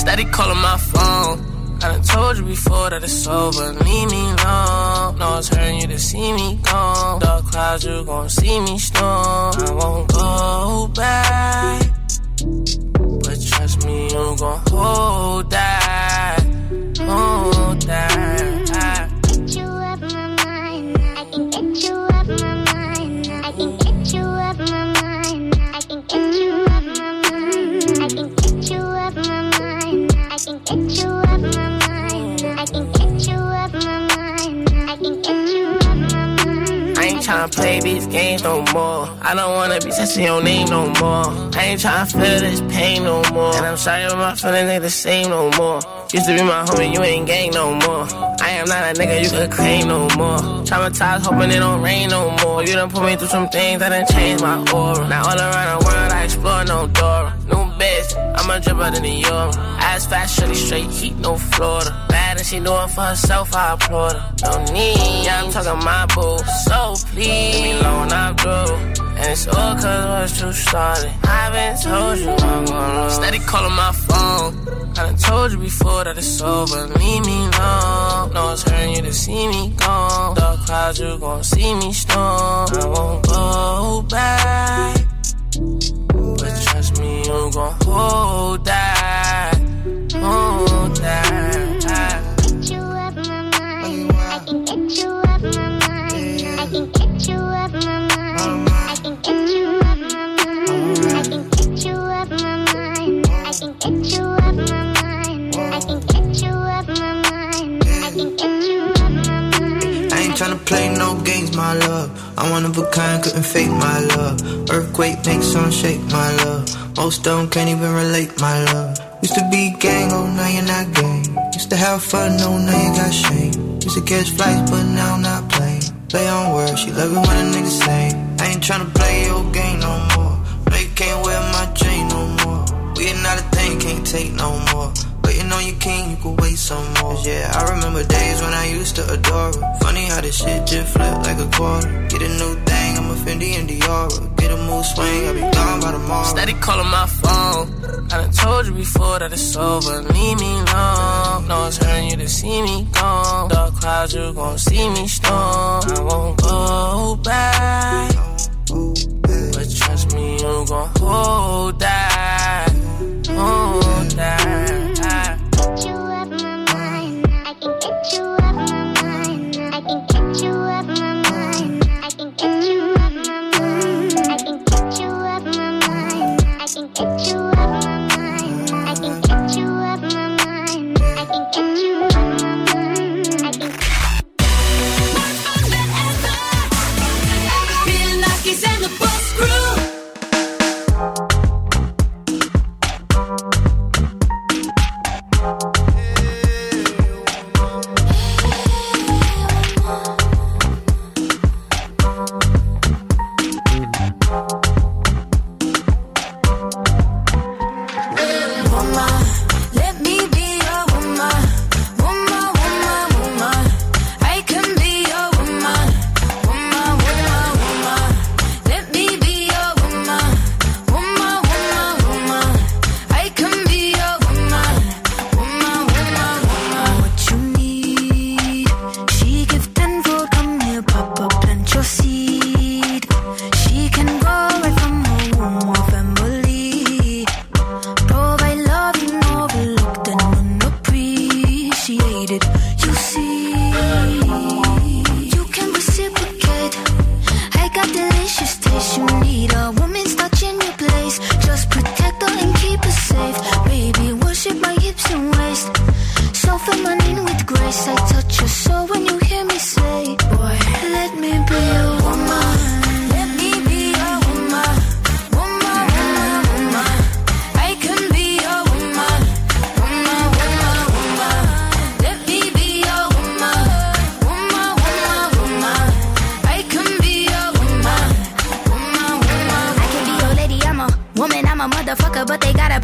Steady calling my phone. I done told you before that it's over, leave me alone. No, it's hurting you to see me gone. Dark clouds, you gon' see me storm. I won't go back, but trust me, you gon' hold that I can get you out my mind. I can get you out my mind. I can get you out my mind. I can get you out my mind. I can get you out my mind. I can get you out my mind. I can get you out my mind. I can get you out my mind. I ain't tryna play these games no more. I don't wanna be touching your name no more. I ain't tryna feel this pain no more. And I'm sorry but my feelings ain't the same no more. Used to be my homie, you ain't gang no more. I am not a nigga you could claim no more. Traumatized, hoping it don't rain no more. You done put me through some things, I done changed my aura. Now all around the world, I explore no door. New beds, I'ma drip out in New York. Ass fast, shorty straight, heat, no Florida. Bad and she do it for herself, I applaud her. No need, yeah, I'm talking my boo. So please, leave me alone, I'm through. And it's all cause what's true started. I've been told you I'm gonna steady calling my phone. I done told you before that it's over, leave me alone. No, it's hurting you to see me gone. Dark clouds, you gon' see me storm. I won't go back, but trust me, you gon' hold that. Hold that. I can get you out my mind. I can get you out my mind. I can get you out my mind. Tryna play no games, my love. I'm one of a kind, couldn't fake my love. Earthquake makes some shake, my love. Most of them can't even relate, my love. Used to be gang, oh now you're not gang. Used to have fun, oh now you got shame. Used to catch flights, but now I'm not playing. Play on words, she love it when a nigga say. I ain't tryna play your game no more. No, you can't wear my chain no more. We ain't not a thing, can't take no more. Waiting on your king, you could wait some more. Yeah, I remember days when I used to adore her. Funny how this shit just flipped like a quarter. Get a new thing, I'm a Fendi and Diora. Get a mood swing, I'll be gone by tomorrow. Steady calling my phone. I done told you before that it's over, leave me alone. No, it's hurting you to see me gone. Dark clouds, you gon' see me storm. I won't go back, but trust me, you gon' hold that. Hold that. Bill Nakis and the Boss Crew.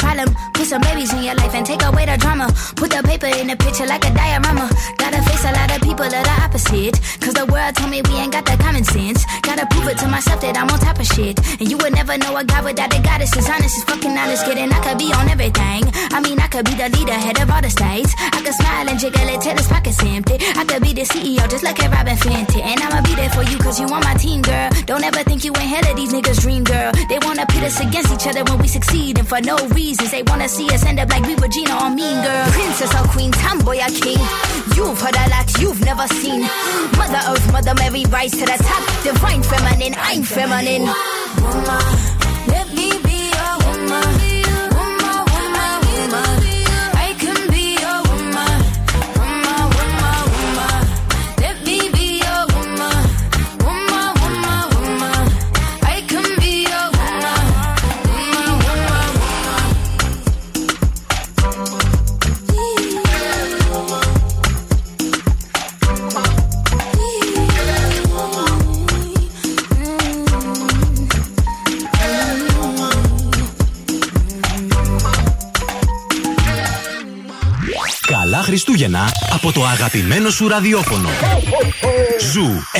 problem. Put some babies in your life and take away the drama. Put the paper in the picture like a diorama. Gotta face a lot of people that are opposite, cause the world told me we ain't got that common sense. Gotta prove it to myself that I'm on top of shit. And you would never know a guy without a goddess. Is honest, is fucking honest, kidding. I could be on everything. I mean, I could be the leader, head of all the states. I could smile and jiggle it till his pockets empty. I could be the CEO just like a Robin Fenty. And I'ma be there for you cause you on my team, girl. Don't ever think you ain't hell of these niggas' dream, girl. They wanna pit us against each other when we succeed. And for no reasons, they wanna see us end up like we were Gina or Mean Girl. Princess or queen, tomboy or king. You've heard a lot, you've never seen. Mother Earth, Mother Mary, rise to the top. Divine feminine, I'm feminine. Woman. Let me be a woman, woman, woman, woman. I can be a woman, woman, woman, woman. Let me be a woman, woman, woman, woman. I can be a woman, woman, woman, woman. Καλά Χριστούγεννα από το αγαπημένο σου ραδιόφωνο. Ζου 90,8.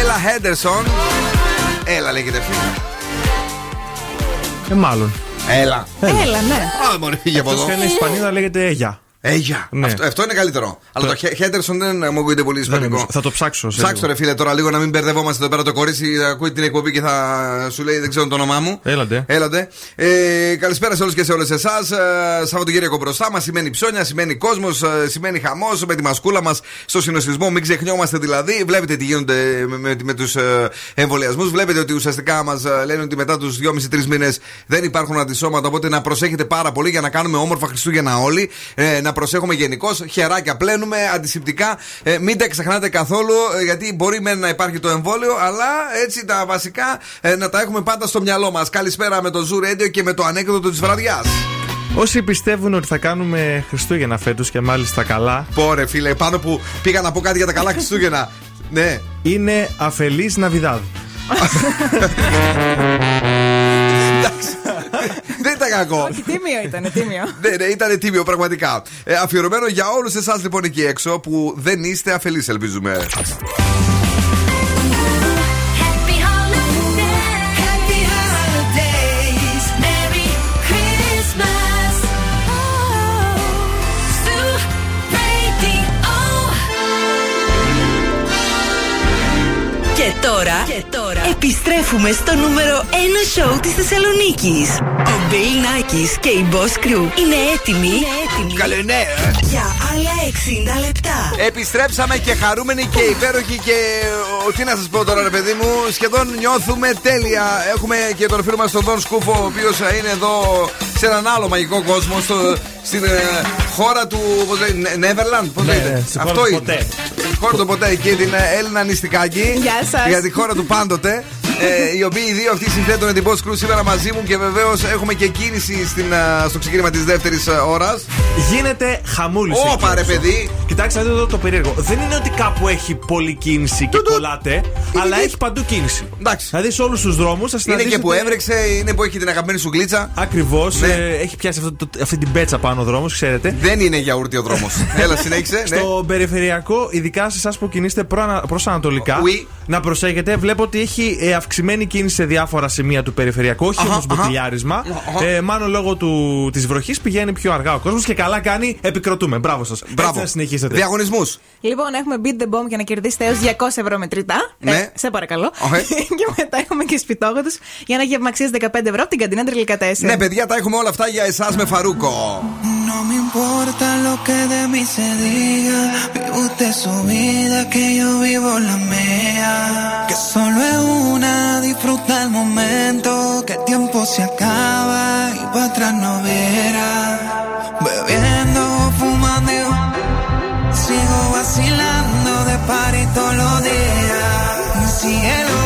Έλα Henderson. Έλα λέγεται Φίνικα. Μάλλον. Έλα, ναι. Α, μωρή, φύγε από εδώ. Στην Ισπανίδα λέγεται Έγια. Ναι. Αυτό είναι καλύτερο. Αλλά το Henderson δεν μου ακούγεται πολύ ισπανικό. Θα το ψάξω. Ψάξω ρε φίλε τώρα λίγο να μην μπερδευόμαστε εδώ πέρα. Το κορίτσι ακούει την εκπομπή και θα σου λέει δεν ξέρω το όνομά μου. Έλατε. Καλησπέρα σε όλους και σε όλες εσάς. Σαββατοκύριακο μπροστά μας σημαίνει ψώνια, σημαίνει κόσμος, σημαίνει χαμός με τη μασκούλα μας στο συνοστισμό. Μην ξεχνιόμαστε δηλαδή. Βλέπετε τι γίνονται με τους εμβολιασμούς. Βλέπετε ότι ουσιαστικά μας λένε ότι μετά τους 2,5-3 μήνες δεν υπάρχουν αντισώματα. Οπότε να προσέχετε πάρα πολύ για να κάνουμε όμορφα Χριστούγεννα όλοι. Να προσέχουμε γενικώς, χεράκια πλένουμε, αντισηπτικά. Μην τα ξεχνάτε καθόλου, γιατί μπορεί να υπάρχει το εμβόλιο, αλλά έτσι τα βασικά να τα έχουμε πάντα στο μυαλό μας. Καλησπέρα με το Zoo Radio και με το ανέκδοτο της βραδιάς. Όσοι πιστεύουν ότι θα κάνουμε Χριστούγεννα φέτος και μάλιστα καλά. Πόρε φίλε, πάνω που πήγα να πω κάτι για τα καλά Χριστούγεννα. Ναι. Είναι αφελής Ναβιδάδ. Δεν ήταν κακό. Όχι, τίμιο ήταν, τίμιο. Ναι, ήταν τίμιο, πραγματικά. Αφιερωμένο για όλους εσάς λοιπόν εκεί έξω που δεν είστε αφελείς, ελπίζουμε. Happy holidays, Merry Christmas. Επιστρέφουμε στο νούμερο 1 σοου της Θεσσαλονίκης. Ο Bill Nakis και η Boss Crew είναι έτοιμοι. Καλέ, ναι, για άλλα 60 λεπτά. Επιστρέψαμε και χαρούμενοι και υπέροχοι. Και τι να σας πω τώρα, ρε παιδί μου, σχεδόν νιώθουμε τέλεια. Έχουμε και τον φίλο μας τον Don Skoufos, ο οποίος είναι εδώ σε έναν άλλο μαγικό κόσμο, στην χώρα του Neverland. Πώς λέτε? Αυτό είναι. Χώρα του ποτέ, και την Έλληνα Νηστικάκη. Γεια σας. Για τη χώρα του πάντοτε. Οι οποίοι οι δύο αυτοί συνθέτουν την Boss Crew σήμερα μαζί μου, και βεβαίως έχουμε και κίνηση στο ξεκίνημα της δεύτερης ώρας. Γίνεται χαμούλη. Όπα ρε παιδί. Κοιτάξτε εδώ το περίεργο. Δεν είναι ότι κάπου έχει πολλή κίνηση και κολλάτε, αλλά έχει παντού κίνηση. Εντάξει. Δηλαδή σε όλους τους δρόμους. Είναι και που έβρεξε, είναι που έχει την αγαπημένη σου γλίτσα. Ακριβώς. Έχει πιάσει αυτή την πέτσα πάνω ο δρόμος, ξέρετε. Δεν είναι γιαούρτι ο δρόμος. Έλα, συνέχισε. Στο περιφερειακό, ειδικά σε εσάς που κινείστε προσανατολικά, να προσέχετε. Βλέπω ότι έχει αυξημένη κίνηση σε διάφορα σημεία του περιφερειακού, όχι όμως μποτιλιάρισμα. Μάλλον λόγω της βροχής πηγαίνει πιο αργά ο κόσμος, και καλά κάνει. Επικροτούμε. Μπράβο σας. Μπράβο. Να συνεχίσετε. Διαγωνισμούς. Λοιπόν, έχουμε beat the bomb για να κερδίσετε έως 200 ευρώ μετρητά. Ναι. Σε παρακαλώ. Okay. Και μετά έχουμε και σπιτόγατους για να γευμαξίες 15 ευρώ από την καντίνα Τριλικατέσσερα. Ναι, παιδιά, τα έχουμε όλα αυτά για εσάς με Φαρούκο. No me importa lo que de mí se diga. Vive usted su vida, que yo vivo la mía. Que solo es una, disfruta el momento. Que el tiempo se acaba y para atrás no verás. Bebiendo, fumando, sigo vacilando de party todos los días. Mi cielo.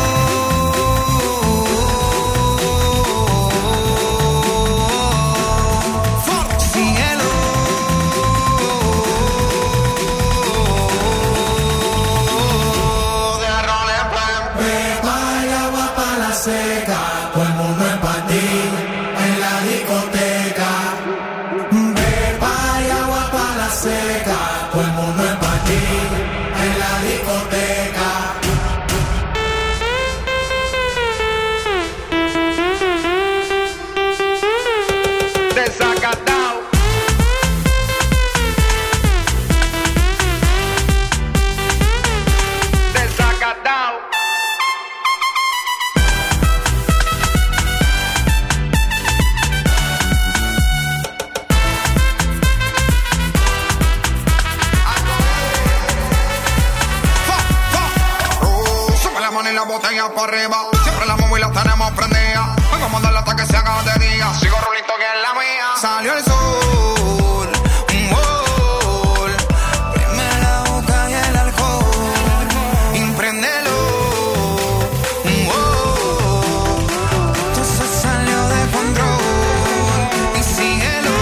Pa' arriba, siempre la móvil la tenemos prendida. Hoy vamos a darle hasta que se haga de día. Sigo rulito que es la mía. Salió el sol, un gol. Prime la boca y el alcohol. Impréndelo, un gol. Esto se salió de control. Y síguelo.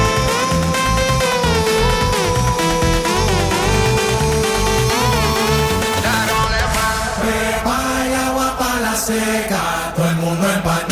Ya no le va. Seca, todo el mundo en pan.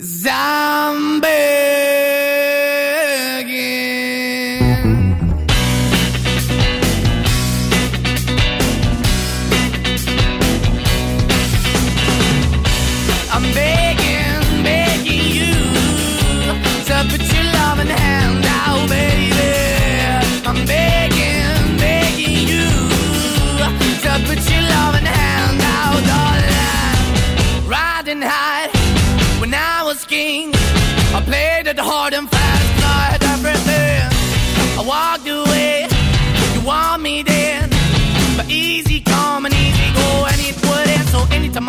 'Cause I'm begging. I'm begging, begging you to put your loving hand out, baby. I'm begging, begging you to put your loving hand out, darling. Riding high. When I was king, I played it hard and fast, I had everything. I walked away, you want me then, but easy come and easy go, and it would end. So anytime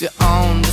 to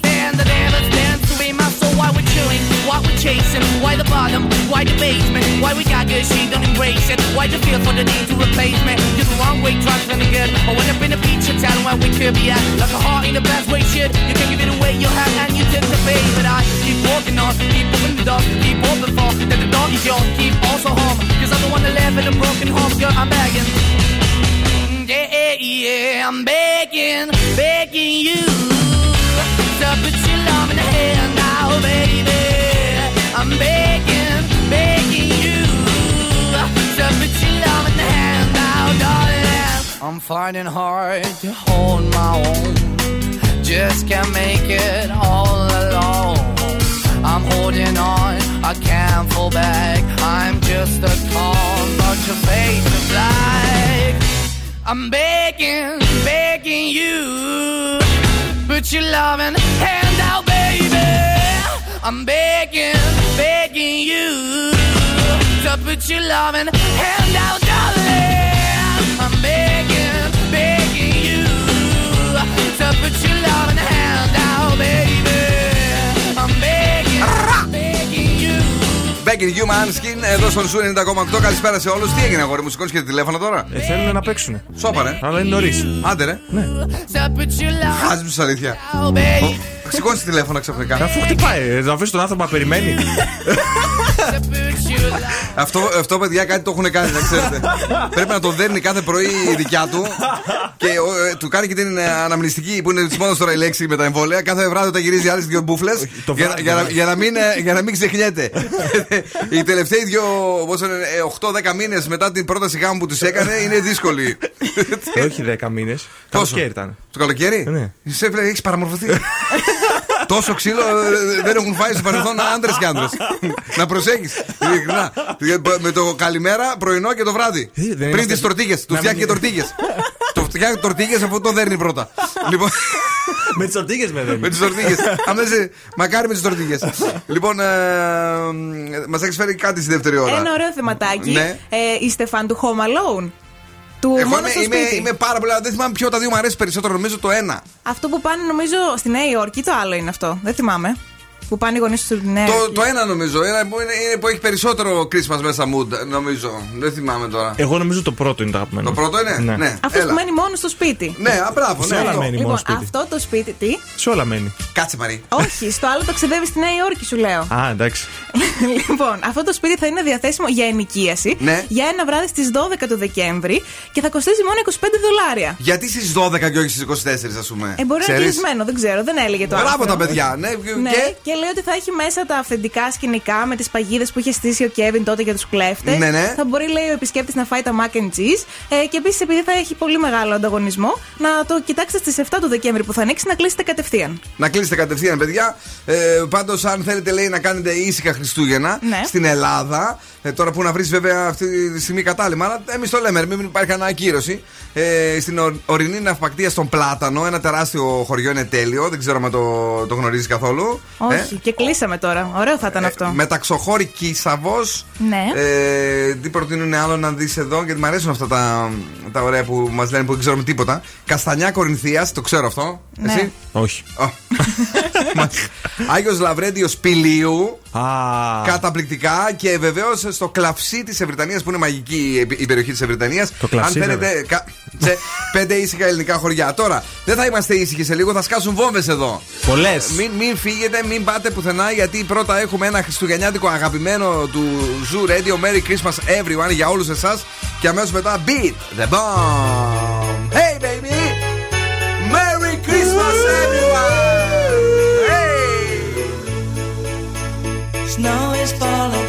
stand, that ever stands to be my soul. Why we're chilling, why we're chasing, why the bottom, why the basement, why we got good, she don't embrace it, why the feel for the need to replace me. You're the wrong way, trying to feel good. I went up in the feature town where we could be at, like a heart in the best way, shit. You can give it away, you have, and you tend to pay, but I keep walking on, keep moving the dog, keep open for that the dog is yours, keep also home. Cause I'm the one that live in a broken home, girl, I'm begging. Yeah, yeah, yeah, I'm begging, begging you to put your love in the hand now, baby. I'm begging, begging you to put your love in the hand now, darling. I'm finding hard to hold my own, just can't make it all alone. I'm holding on, I can't fall back. I'm just a call, but your face is black. I'm begging, begging you, put your loving hand out, baby. I'm begging, begging you, to put your loving hand out, darling. I'm begging, begging you, to put your loving hand out, baby. I'm begging. Begging you, Manskin, εδώ στον Ζου 90,8. Καλησπέρα σε όλους. Τι έγινε, αγόρι μου, σηκώνεις και τηλέφωνο τώρα? Θέλουν να παίξουν. Σόπαρε. Αλλά είναι νωρίς. Άντε, ρε. Ναι. Χάζεψες, αλήθεια. Σηκώνεις τηλέφωνο ξαφνικά. Αφού χτυπάει, να αφήσεις τον άνθρωπο να περιμένει. Αυτό, παιδιά, κάτι το έχουν κάνει, να ξέρετε. Πρέπει να τον δέρνει κάθε πρωί η δικιά του και του κάνει και την αναμνηστική που είναι τη μόνη τώρα η λέξη με τα εμβόλια. Κάθε βράδυ όταν γυρίζει άλλες δύο μπουφλες για να μην ξεχνιέται. Οι τελευταίοι 8-10 μήνες μετά την πρόταση γάμου που τους έκανε είναι δύσκολοι. Όχι 10 μήνες. Το καλοκαίρι ήταν. Το καλοκαίρι? Εσύ έχεις παραμορφωθεί. Τόσο ξύλο δεν έχουν φάει στο παρελθόν άντρες και άντρες. Να προσέχεις. Με το καλημέρα, πρωινό και το βράδυ. Πριν τις τορτίγες. Του φτιάχνει και τορτίγες. Του φτιάχνει τορτίγες αφού το δέρνει πρώτα. Με τις τορτίγες με δέρνει. Με τις τορτίγες. Μακάρι με τις τορτίγες. Λοιπόν, μας έχεις φέρει κάτι στη δεύτερη ώρα. Ένα ωραίο θεματάκι. Είστε φαν του Home Alone? Εγώ είμαι πάρα πολλά. Δεν θυμάμαι ποιο τα δύο μου αρέσει περισσότερο. Νομίζω το ένα. Αυτό που πάνε νομίζω στη Νέα Υόρκη, το άλλο είναι αυτό. Δεν θυμάμαι. Που πάνε οι γονείς του στη Νέα Υόρκη. Το ένα νομίζω. Ένα που είναι που έχει περισσότερο Christmas μέσα mood, νομίζω. Δεν θυμάμαι τώρα. Εγώ νομίζω το πρώτο είναι το αγαπημένο. Το πρώτο είναι? Ναι. Ναι. Αυτό που μένει μόνο στο σπίτι. Ναι, μπράβο. Ναι, αυτό. Μένει λοιπόν, μόνο αυτό το σπίτι. Τι? Σε όλα μένει. Κάτσε Μαρή. Όχι, στο άλλο το ξεδεύει στη Νέα Υόρκη, σου λέω. Α, εντάξει. Λοιπόν, αυτό το σπίτι θα είναι διαθέσιμο για ενοικίαση, ναι, για ένα βράδυ στις 12 του Δεκέμβρη και θα κοστίζει μόνο $25. Γιατί στις 12 και όχι στις 24, ας πούμε? Μπορεί να είναι κλεισμένο, δεν ξέρω, δεν έλεγε το άλλο. Μπράβο τα παιδιά, ναι, και. και λέει ότι θα έχει μέσα τα αυθεντικά σκηνικά με τις παγίδες που είχε στήσει ο Κέβιν τότε για τους κλέφτες. Ναι, ναι. Θα μπορεί, λέει, ο επισκέπτης να φάει τα mac and cheese. Και επίσης, επειδή θα έχει πολύ μεγάλο ανταγωνισμό, να το κοιτάξετε στις 7 του Δεκέμβρη που θα ανοίξει, να κλείσετε κατευθείαν. Να κλείσετε κατευθείαν, παιδιά. Πάντως, αν θέλετε, λέει, να κάνετε ήσυχα Χριστούγεννα, ναι, στην Ελλάδα. Τώρα που να βρει βέβαια αυτή τη στιγμή κατάλημα, αλλά εμείς το λέμε, μην υπάρχει ανακύρωση. Στην ορεινή ναυπακτία στον Πλάτανο, ένα τεράστιο χωριό, είναι τέλειο. Δεν ξέρω αν το γνωρίζει καθόλου. Όχι, και κλείσαμε τώρα. Ωραίο θα ήταν αυτό. Μεταξοχώρη Κίσαβος. Ναι. Τι προτείνουν άλλο να δει εδώ, γιατί μου αρέσουν αυτά τα ωραία που μας λένε που δεν ξέρουμε τίποτα. Καστανιά Κορινθίας, το ξέρω αυτό. Ναι. Εσύ? Όχι. Άγιος Λαβρέντιος Πηλίου. Καταπληκτικά. Και βεβαίως στο κλαυσί της Ευρυτανίας, που είναι μαγική η περιοχή της Ευρυτανίας. Αν θέλετε, σε 5 ήσυχα ελληνικά χωριά. Τώρα δεν θα είμαστε ήσυχοι σε λίγο, θα σκάσουν βόμβες εδώ. Πολλές. Μην φύγετε, μην πάτε πουθενά, γιατί πρώτα έχουμε ένα χριστουγεννιάτικο αγαπημένο του Zoo Radio, Merry Christmas everyone, για όλους εσάς. Και αμέσως μετά Beat the Bomb. Hey baby, Merry Christmas everyone. Hey. Snow is falling.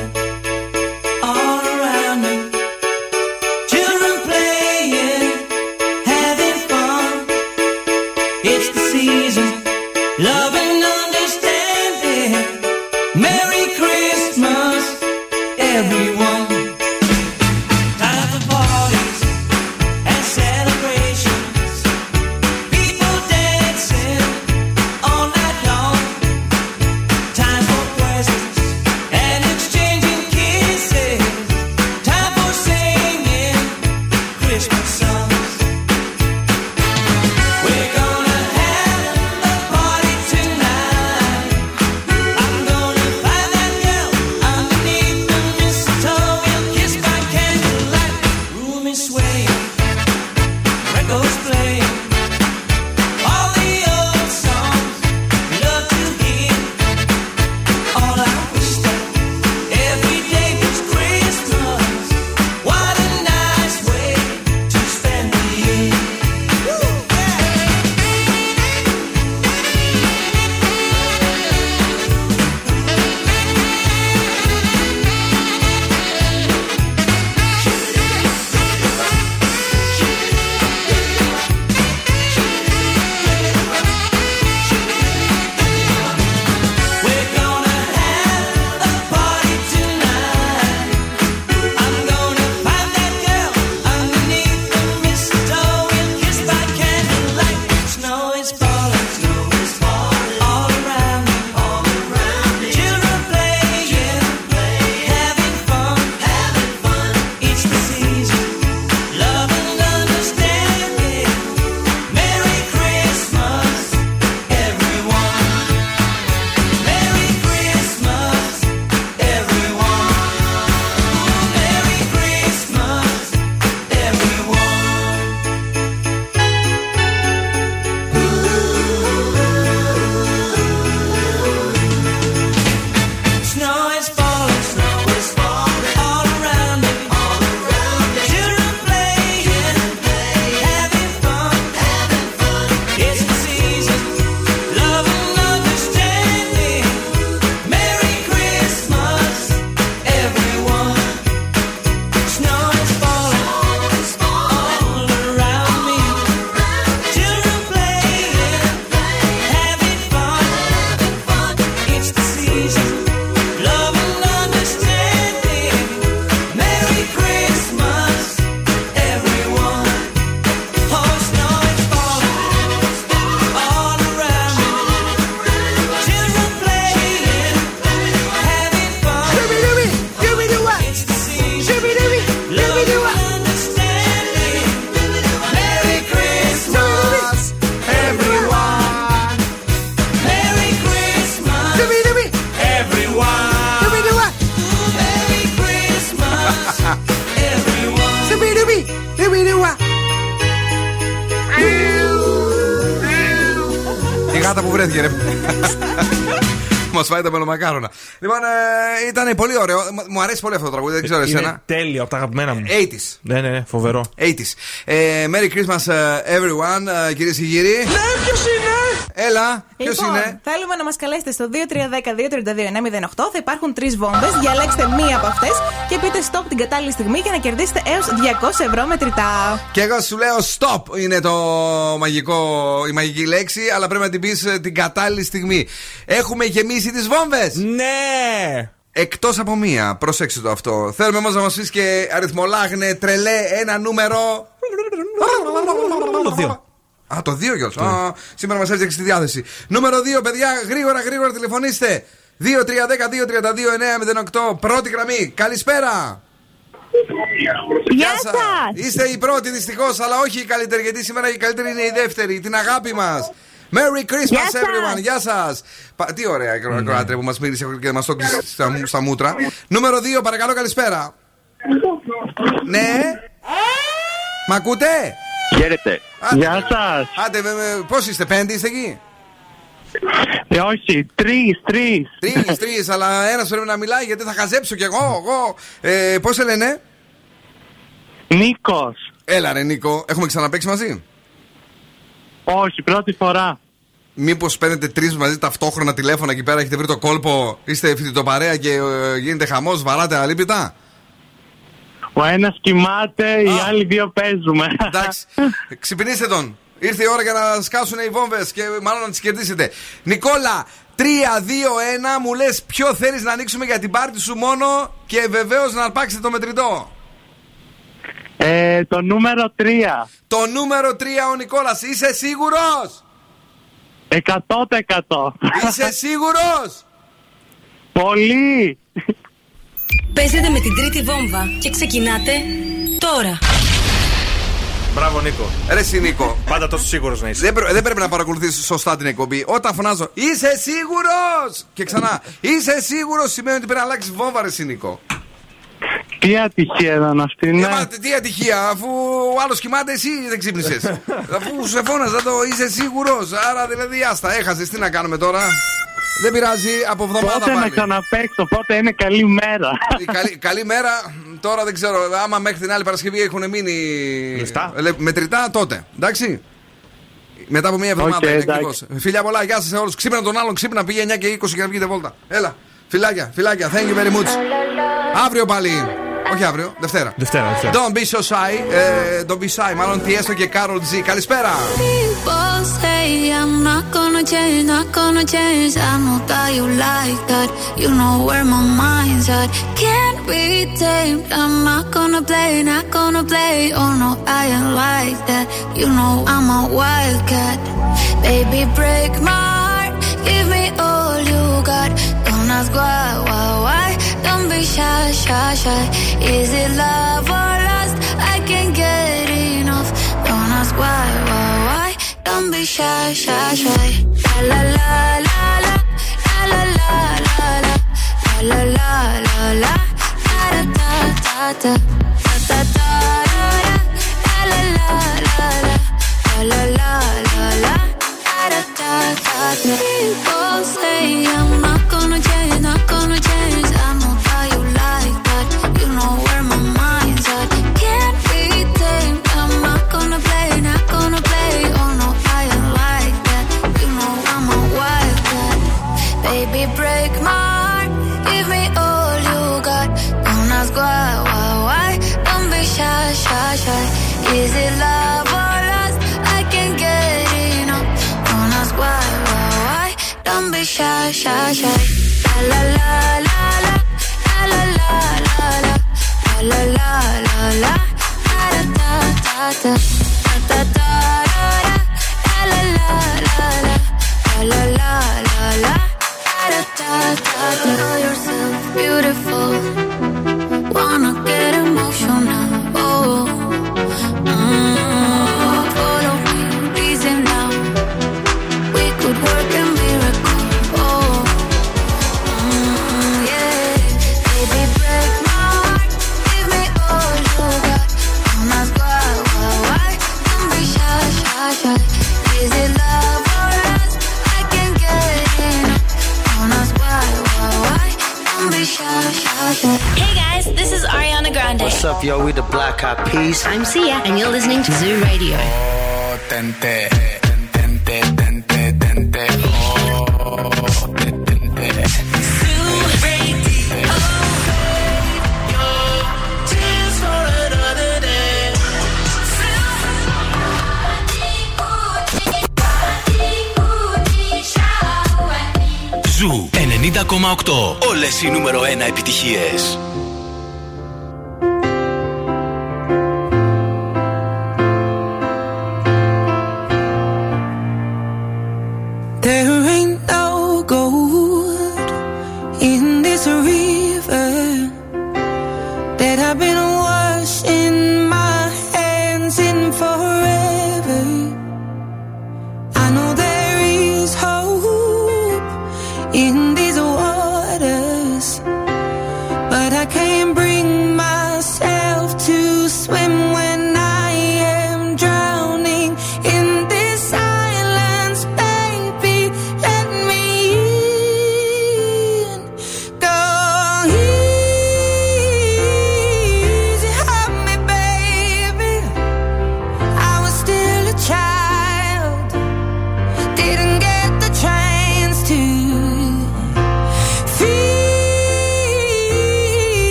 Λοιπόν, ήταν πολύ ωραίο. Μου αρέσει πολύ αυτό το τραγούδι, δεν ξέρω εσένα. Είναι τέλειο, από τα αγαπημένα μου. 80's. Ναι, ναι, φοβερό. 80's. Merry Christmas everyone, κυρίες και κύριοι. Ναι, ποιος είναι? Έλα, ποιο λοιπόν, είναι. Θέλουμε να μας καλέσετε στο 2310-232-908. Θα υπάρχουν τρεις βόμβες. Διαλέξτε μία από αυτές και πείτε stop την κατάλληλη στιγμή για να κερδίσετε έως 200 ευρώ μετρητά. Και εγώ σου λέω stop είναι το μαγικό, η μαγική λέξη, αλλά πρέπει να την πεις την κατάλληλη στιγμή. Έχουμε γεμίσει τις βόμβες. Ναι. Εκτός από μία, προσέξτε το αυτό. Θέλουμε όμως να μας πεις και αριθμολάγνε, τρελέ, ένα νούμερο. Α, το 2 κιόλας. Σήμερα μας έφτιαξε τη διάθεση. Νούμερο 2, παιδιά, γρήγορα τηλεφωνήστε. 2310-232-908. Πρώτη γραμμή, καλησπέρα. Γεια σας. Είστε η πρώτη δυστυχώς, αλλά όχι η καλύτερη, γιατί σήμερα η καλύτερη είναι η δεύτερη. Την αγάπη μας. Merry Christmas, everyone! Γεια σας! Τι ωραία ακροάτρια που μας μύρισε και μας το κλείσε στα μούτρα. Νούμερο 2, παρακαλώ, καλησπέρα. Ναι. Μ' ακούτε? Χαίρετε. Γεια σας. Άντε, πώς είστε, 5 είστε εκεί? Όχι, 3. 3, αλλά ένας πρέπει να μιλάει γιατί θα χαζέψω κι εγώ. Πώς σε λένε? Νίκος. Έλα ρε Νίκο, έχουμε ξαναπαίξει μαζί? Όχι, πρώτη φορά. Μήπως παίρνετε τρεις μαζί ταυτόχρονα τηλέφωνα εκεί πέρα, έχετε βρει το κόλπο, είστε φοιτητοπαρέα και γίνεται χαμός, βαράτε αλίπητα? Ο ένας κοιμάται, οι άλλοι δύο παίζουμε. Εντάξει, ξυπνήστε τον. Ήρθε η ώρα για να σκάσουν οι βόμβες και μάλλον να τις κερδίσετε. Νικόλα, 3, 2, 1, μου λες ποιο θέλεις να ανοίξουμε για την πάρτι σου μόνο και βεβαίως να αρπάξετε το μετρητό. Το νούμερο 3. Το νούμερο 3, ο Νικόλας. Είσαι σίγουρος? 100%. Είσαι σίγουρος? Πολύ. Παίζετε με την τρίτη βόμβα και ξεκινάτε τώρα. Μπράβο Νίκο. Ρε συ Νίκο. Πάντα τόσο σίγουρος να είσαι. Δεν πρέπει να παρακολουθήσεις σωστά την εκπομπή. Όταν φωνάζω είσαι σίγουρος και ξανά είσαι σίγουρος, σημαίνει ότι πρέπει να αλλάξεις βόμβα, ρε συ Νίκο. Τι ατυχία ήταν αυτή, ναι. Τι ατυχία, αφού ο άλλος κοιμάται, εσύ δεν ξύπνησες. Αφού σε φώναζα το είσαι σίγουρος. Άρα δηλαδή άστα, έχασες, τι να κάνουμε τώρα. Δεν πειράζει, από εβδομάδα πάλι. Πότε να ξαναπαίξω, πότε είναι καλή μέρα. Καλή μέρα, τώρα δεν ξέρω. Άμα μέχρι την άλλη Παρασκευή έχουν μείνει μετρητά, τότε. Εντάξει. Μετά από μία εβδομάδα είναι ακριβώς. Φιλιά πολλά, γεια σας σε όλους. Ξύπνα τον άλλον, ξύπνα, πήγε 9 και 20 και να βγείτε βόλτα. Έλα. Φιλάκια, thank you very much. Αύριο πάλι. Όχι αύριο, Δευτέρα. Don't be so shy, don't be shy, μάλλον Tiesto και Carol G. Καλησπέρα. People say I'm not gonna change, not gonna change. I know that you like that. You know where my mind's at. Can't be tamed. I'm not gonna play, not gonna play. Oh no, I ain't like that. You know I'm a wildcat. Baby, break my heart. Give me all you got. Don't ask why. Don't be shy. Is it love or lust? I can't get enough. Don't ask why. Don't be shy. La la la la, la la la la, la la la la, da da da da, da da da, la la la la, la la la la, da da da da. People say I'm not gonna change, not gonna change. I'm baby, break my heart. Give me all you got. Don't ask why. Don't be shy. Is it love or lust? I can't get enough. Don't ask why. Don't be shy. La la la la, la la la la, la la la la, da da da da, da da da, la la la la, la la la la. Call yourself beautiful. Wanna get emotional. Oh, follow me, easy now. We could work a miracle. Oh, yeah. Baby, break my heart. Give me all you got. Don't ask why. Don't be shy. Is it love? Hey guys, this is Ariana Grande. What's up, yo? We the Black Eyed Peas. I'm Sia, and you're listening to Zoo Radio. Oh, tente, tente, tente, tente. 90,8. Όλες οι νούμερο 1 επιτυχίες. But I can't.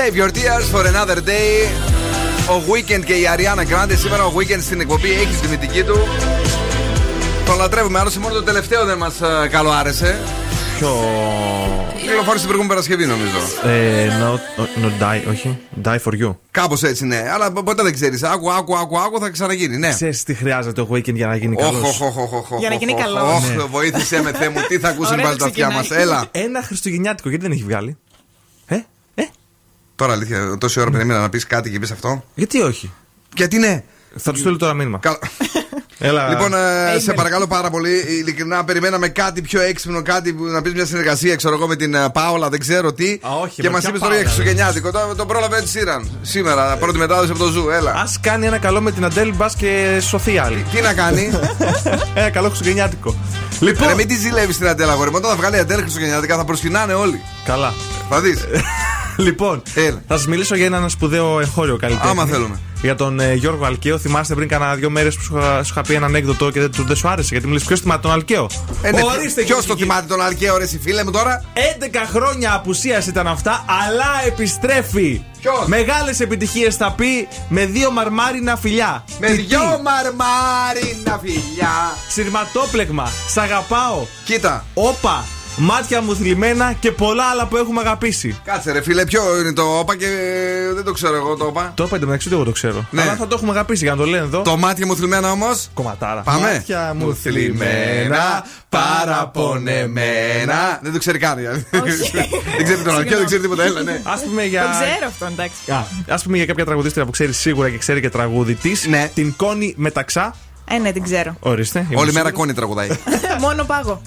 Save your tears for another day. Ο Weeknd και η Ariana Grande. Σήμερα ο Weeknd στην εκπομπή έχει στη μυτική του. Τον λατρεύουμε, άλλωστε μόνο το τελευταίο δεν μας καλοάρεσε. Ποιο? Κυκλοφόρησε την προηγούμενη Παρασκευή νομίζω. Όχι. Die for you. Κάπως έτσι, ναι. Αλλά ποτέ δεν ξέρεις. Άκου, θα ξαναγίνει, ναι. Ξέρεις τι χρειάζεται ο Weeknd για να γίνει καλός. Για να γίνει καλός. Βοήθησέ με, Θεέ μου, τι θα ακούσουν πάλι τα αυτιά μας. Έλα. Ένα χριστουγεννιάτικο, γιατί δεν έχει βγάλει. Τώρα αλήθεια, τόση ώρα περίμενα να πεις κάτι και πεις αυτό. Γιατί όχι. Γιατί ναι. Θα του στείλω τώρα μήνυμα. Έλα. Λοιπόν, σε παρακαλώ πάρα πολύ, ειλικρινά περιμέναμε κάτι πιο έξυπνο, κάτι που να πεις μια συνεργασία, ξέρω εγώ, με την Πάολα, δεν ξέρω τι. Όχι, και μας είπες τώρα για χριστουγεννιάτικο. Το πρόλαβε Ed Sheeran σήμερα, πρώτη μετάδοση από το Zoo. Έλα. Ας κάνει ένα καλό με την Αντέλ, μπας και σωθεί άλλη. Τι να κάνει. Ένα καλό χριστουγεννιάτικο. Λοιπόν, μην τη ζηλεύεις την Αντέλ, αγόρι μου. Όταν θα βγάλει η Αντέλ χριστουγεννιάτικα θα προσκυνάνε όλοι. Καλά. Θα δεις. Λοιπόν, θα σας μιλήσω για έναν σπουδαίο εγχώριο καλλιτέχνη. Άμα θέλουμε. Για τον Γιώργο Αλκαίο. Θυμάστε πριν κάνα 2 μέρες που σου είχα πει ένα ανέκδοτο και δεν σου άρεσε. Γιατί μου λες ποιος θυμάται τον Αλκαίο. Ποιος το θυμάται τον Αλκαίο, ρε εσύ φίλε μου τώρα. 11 χρόνια απουσίας ήταν αυτά, αλλά επιστρέφει. Ποιος? Μεγάλες επιτυχίες θα πει με 2 μαρμάρινα φιλιά. Με 2 μαρμάρινα φιλιά. Συρματόπλεγμα. Σ' αγαπάω. Κοίτα. Όπα. Μάτια μου θλιμμένα και πολλά άλλα που έχουμε αγαπήσει. Κάτσε ρε φίλε, ποιο είναι το όπα και δεν το ξέρω εγώ το όπα. Το όπα είναι μεταξύ του, εγώ το ξέρω. Ναι. Αλλά θα το έχουμε αγαπήσει για να το λένε εδώ. Το μάτια μου θλιμμένα όμως. Κομματάρα. Πάμε. Μάτια μου θλιμμένα, παραπονεμένα. Δεν το ξέρει καν. Δεν ξέρει τον αρχαίο, δεν ξέρει τίποτα άλλο. Ας πούμε για. Το ξέρω αυτό, εντάξει. Ας πούμε για κάποια τραγουδίστρια που ξέρει σίγουρα και ξέρει και τραγούδι της. Την Κόνη Μεταξά. Ναι, την ξέρω. Ορίστε. Όλη μέρα Κόνη τραγουδάει. Μόνο πάγο.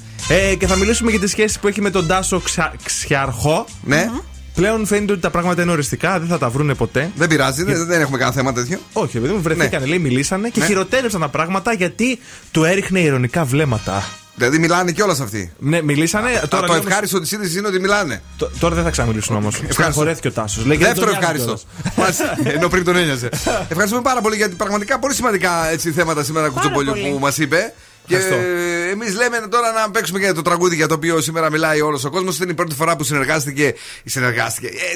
Και θα μιλήσουμε για τη σχέση που έχει με τον Τάσο Ξιαρχό. Ναι. Πλέον φαίνεται ότι τα πράγματα είναι οριστικά, δεν θα τα βρούνε ποτέ. Δεν πειράζει, δεν έχουμε κανένα θέμα τέτοιο. Όχι, επειδή μου βρεθήκανε, λέει, μιλήσανε και χειροτέρευσαν τα πράγματα γιατί του έριχνε ειρωνικά βλέμματα. Δηλαδή μιλάνε κιόλας αυτοί. Ναι, μιλήσανε. Τώρα το ευχάριστο τη είδηση είναι ότι μιλάνε. Τώρα δεν θα ξαναμιλήσουν όμως. Στεναχωρέθηκε ο Τάσος. Δεύτερο ευχάριστο. Ενώ πριν τον ένοιαζε. Ευχαριστούμε πάρα πολύ γιατί πραγματικά πολύ σημαντικά θέματα σήμερα Κουτσομπολιού που μας είπε. Και εμείς λέμε τώρα να παίξουμε και το τραγούδι για το οποίο σήμερα μιλάει όλος ο κόσμος. Είναι η πρώτη φορά που συνεργάστηκε.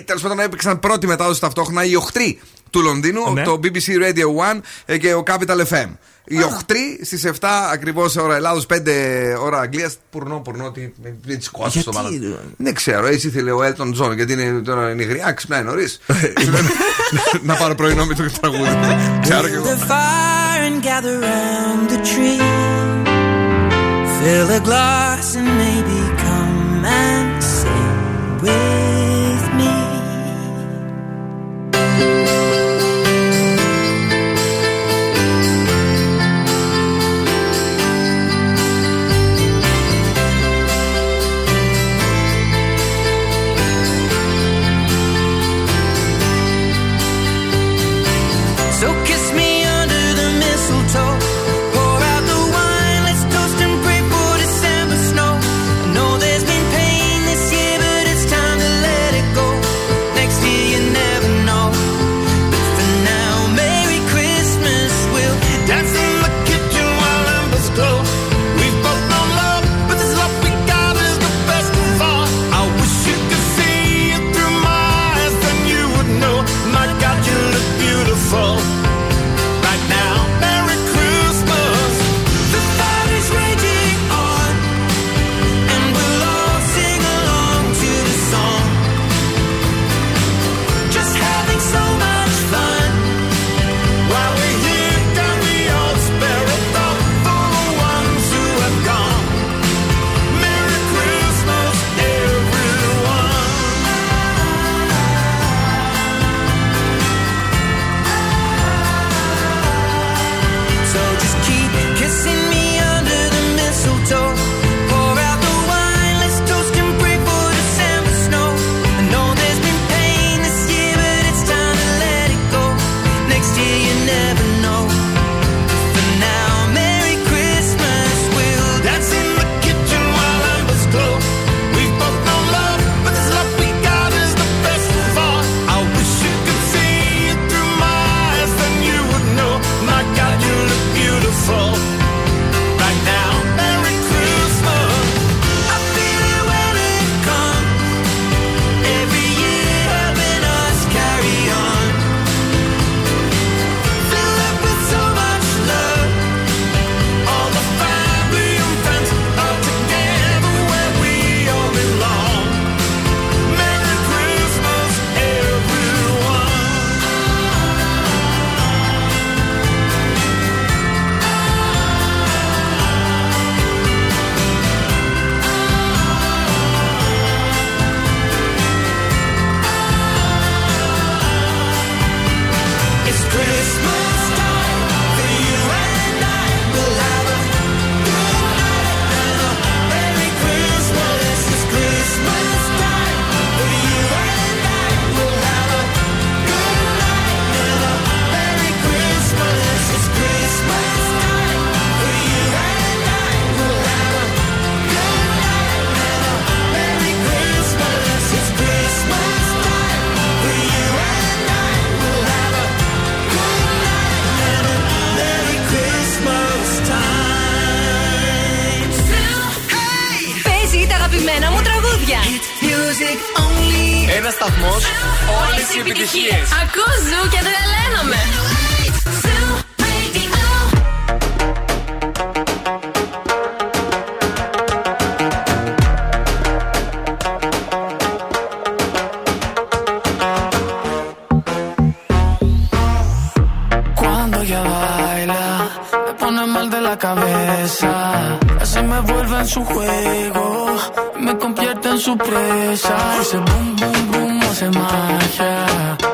Τέλος πάντων, έπαιξαν πρώτη μετάδοση ταυτόχρονα οι Οχτροί του Λονδίνου, το BBC Radio 1 και ο Capital FM. Οι Οχτροί στις 7 ακριβώς ώρα Ελλάδος, 5 ώρα Αγγλίας. Πουρνό, τι σκότσε στο μάλλον. Δεν ξέρω, έτσι ήθελε ο Έλτον Τζον, γιατί είναι γριά, ξυπνάει νωρίς. Να πάρω πρωινό με το τραγούδι. Ξέρω κι εγώ. Fill a glass and maybe come and sing with me. So kiss me under the mistletoe. No ένα σταθμός, όλες οι επιτυχίες. Ακούω Ζου και δεν ελέγχομαι. Se me vuelve en su juego, me convierte en su presa. Ese boom, boom, boom hace magia,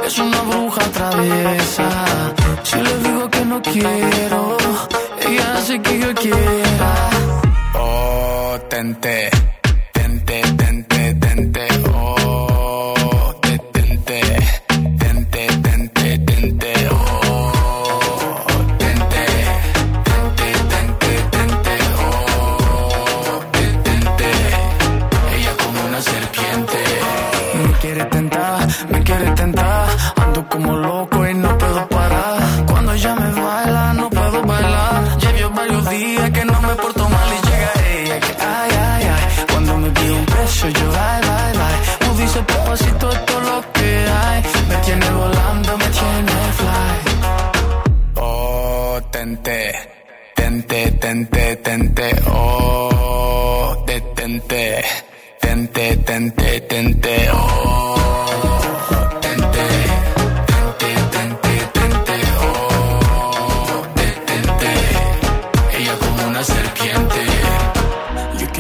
es una bruja traviesa. Si le digo que no quiero, ella hace que yo quiera. Oh, tente, tente, tente, tente. Oh, tente, tente, tente, tente. Tente, tente, oh, detente, tente, tente, tente, oh.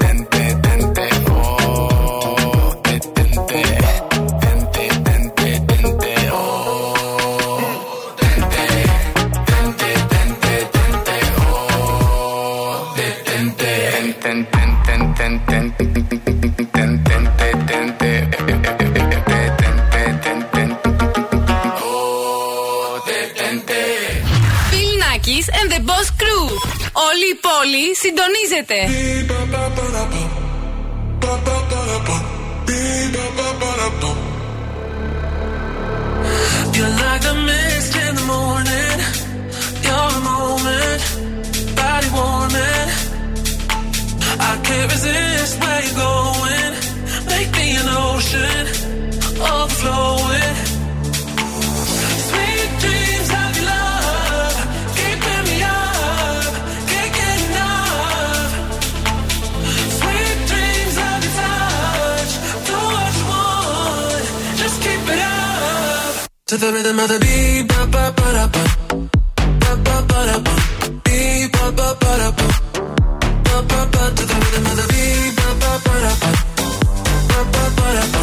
tente, tente. Oh, tente. And the Boss Crew. Όλη η πόλη συντονίζεται. You're like the mist in the morning. You're the moment. Body warming. I can't resist where you're going. Make me an ocean. Overflowing. Sweet dreams of your love. To the rhythm of the beat, ba ba ba da ba, ba ba ba da ba, beat ba ba ba da ba, ba ba ba. To the rhythm of the beat, ba ba ba da ba, ba ba ba da ba,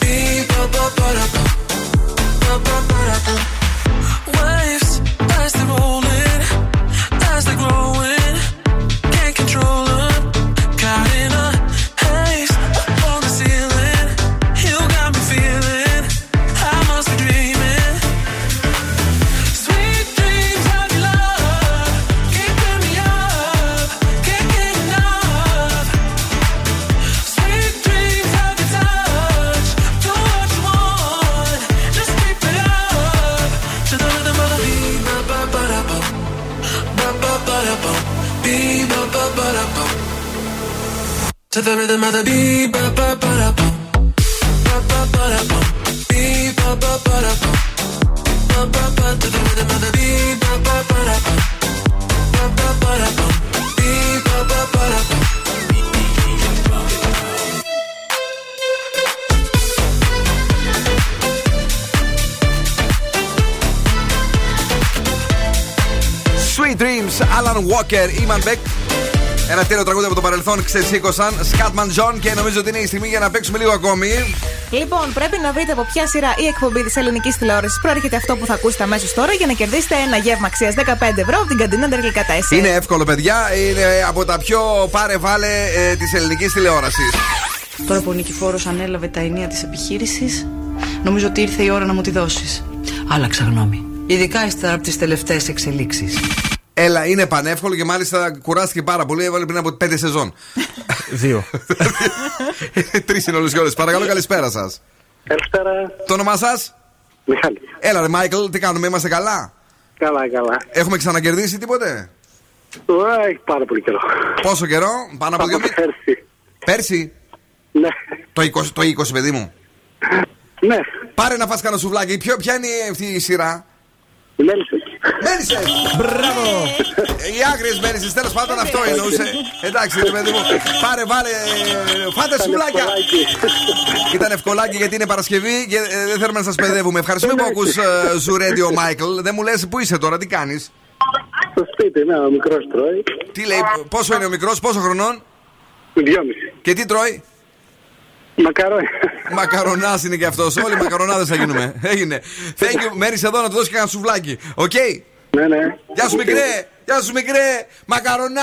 beat ba ba ba da ba, ba ba ba da ba. Waves as they're rolling, as they're growing, can't control them, caught in a haze on the ceiling. You got me feeling I must be dreaming. To the rhythm of the beat, ba ba ba da ba, ba ba ba da ba, beat ba ba ba da ba, ba ba ba. To the rhythm of the beat, ba ba ba da ba, ba ba ba da ba, beat ba ba ba da ba. Sweet Dreams, Alan Walker, Iman Beck. Ένα τέλειο τραγούδι από το παρελθόν ξεσήκωσαν Scatman John και νομίζω ότι είναι η στιγμή για να παίξουμε λίγο ακόμη. Λοιπόν, πρέπει να βρείτε από ποια σειρά η εκπομπή της ελληνικής τηλεόρασης προέρχεται αυτό που θα ακούσετε αμέσως τώρα για να κερδίσετε ένα γεύμα αξίας 15€ από την καντίνα Ντερλικά 4. Είναι εύκολο, παιδιά. Είναι από τα πιο πάρε βάλε της ελληνικής τηλεόρασης. Τώρα που ο Νικηφόρος ανέλαβε τα ενία της επιχείρησης, νομίζω ότι ήρθε η ώρα να μου τη δώσεις. Άλλαξα γνώμη. Ειδικά ύστερα από τις τελευταίες εξελίξεις. Έλα, είναι πανεύκολο και μάλιστα κουράστηκε πάρα πολύ. Έβαλε πριν από 5 σεζόν. 2. 3 είναι όλες και όλες. Παρακαλώ, καλησπέρα σας. Καλησπέρα. Το όνομά σας? Μιχάλης. Έλα ρε Μάικλ, τι κάνουμε, είμαστε καλά? Καλά, καλά. Έχουμε ξανακερδίσει τίποτε? Έχει πάρα πολύ καιρό. Πόσο καιρό? Πάνω από 2 μήνες. Πέρσι. Ναι. Το 20, παιδί μου. Ναι. Πάρε να φας κανένα σουβλάκι. Ποια είναι αυτή η σειρά? Μέλισσες! Μπράβο! Οι άγριες μέλισσες, τέλος πάντων αυτό εννοούσε. Εντάξει, παιδί μου, πάρε, βάλε, φάτε σουβλάκια! Ήταν ευκολάκι γιατί είναι Παρασκευή και δεν θέλουμε να σας παιδεύουμε. Ευχαριστούμε που ακούς Zoo Radio, Μάικλ. Δεν μου λες πού είσαι τώρα, τι κάνεις? Στο σπίτι, ναι, ο μικρός τρώει. Τι λέει, πόσο είναι ο μικρός, πόσο χρονών? 2,5. Και τι τρώει? Μακαρόνια. Μακαρονάς είναι και αυτός. Όλοι μακαρονάδες θα γίνουμε. Έγινε. Μέρης εδώ να του δώσει και ένα σουβλάκι. Οκ. Ναι, ναι. Γεια σου μικρέ. Γεια σου μικρέ. Μακαρονά.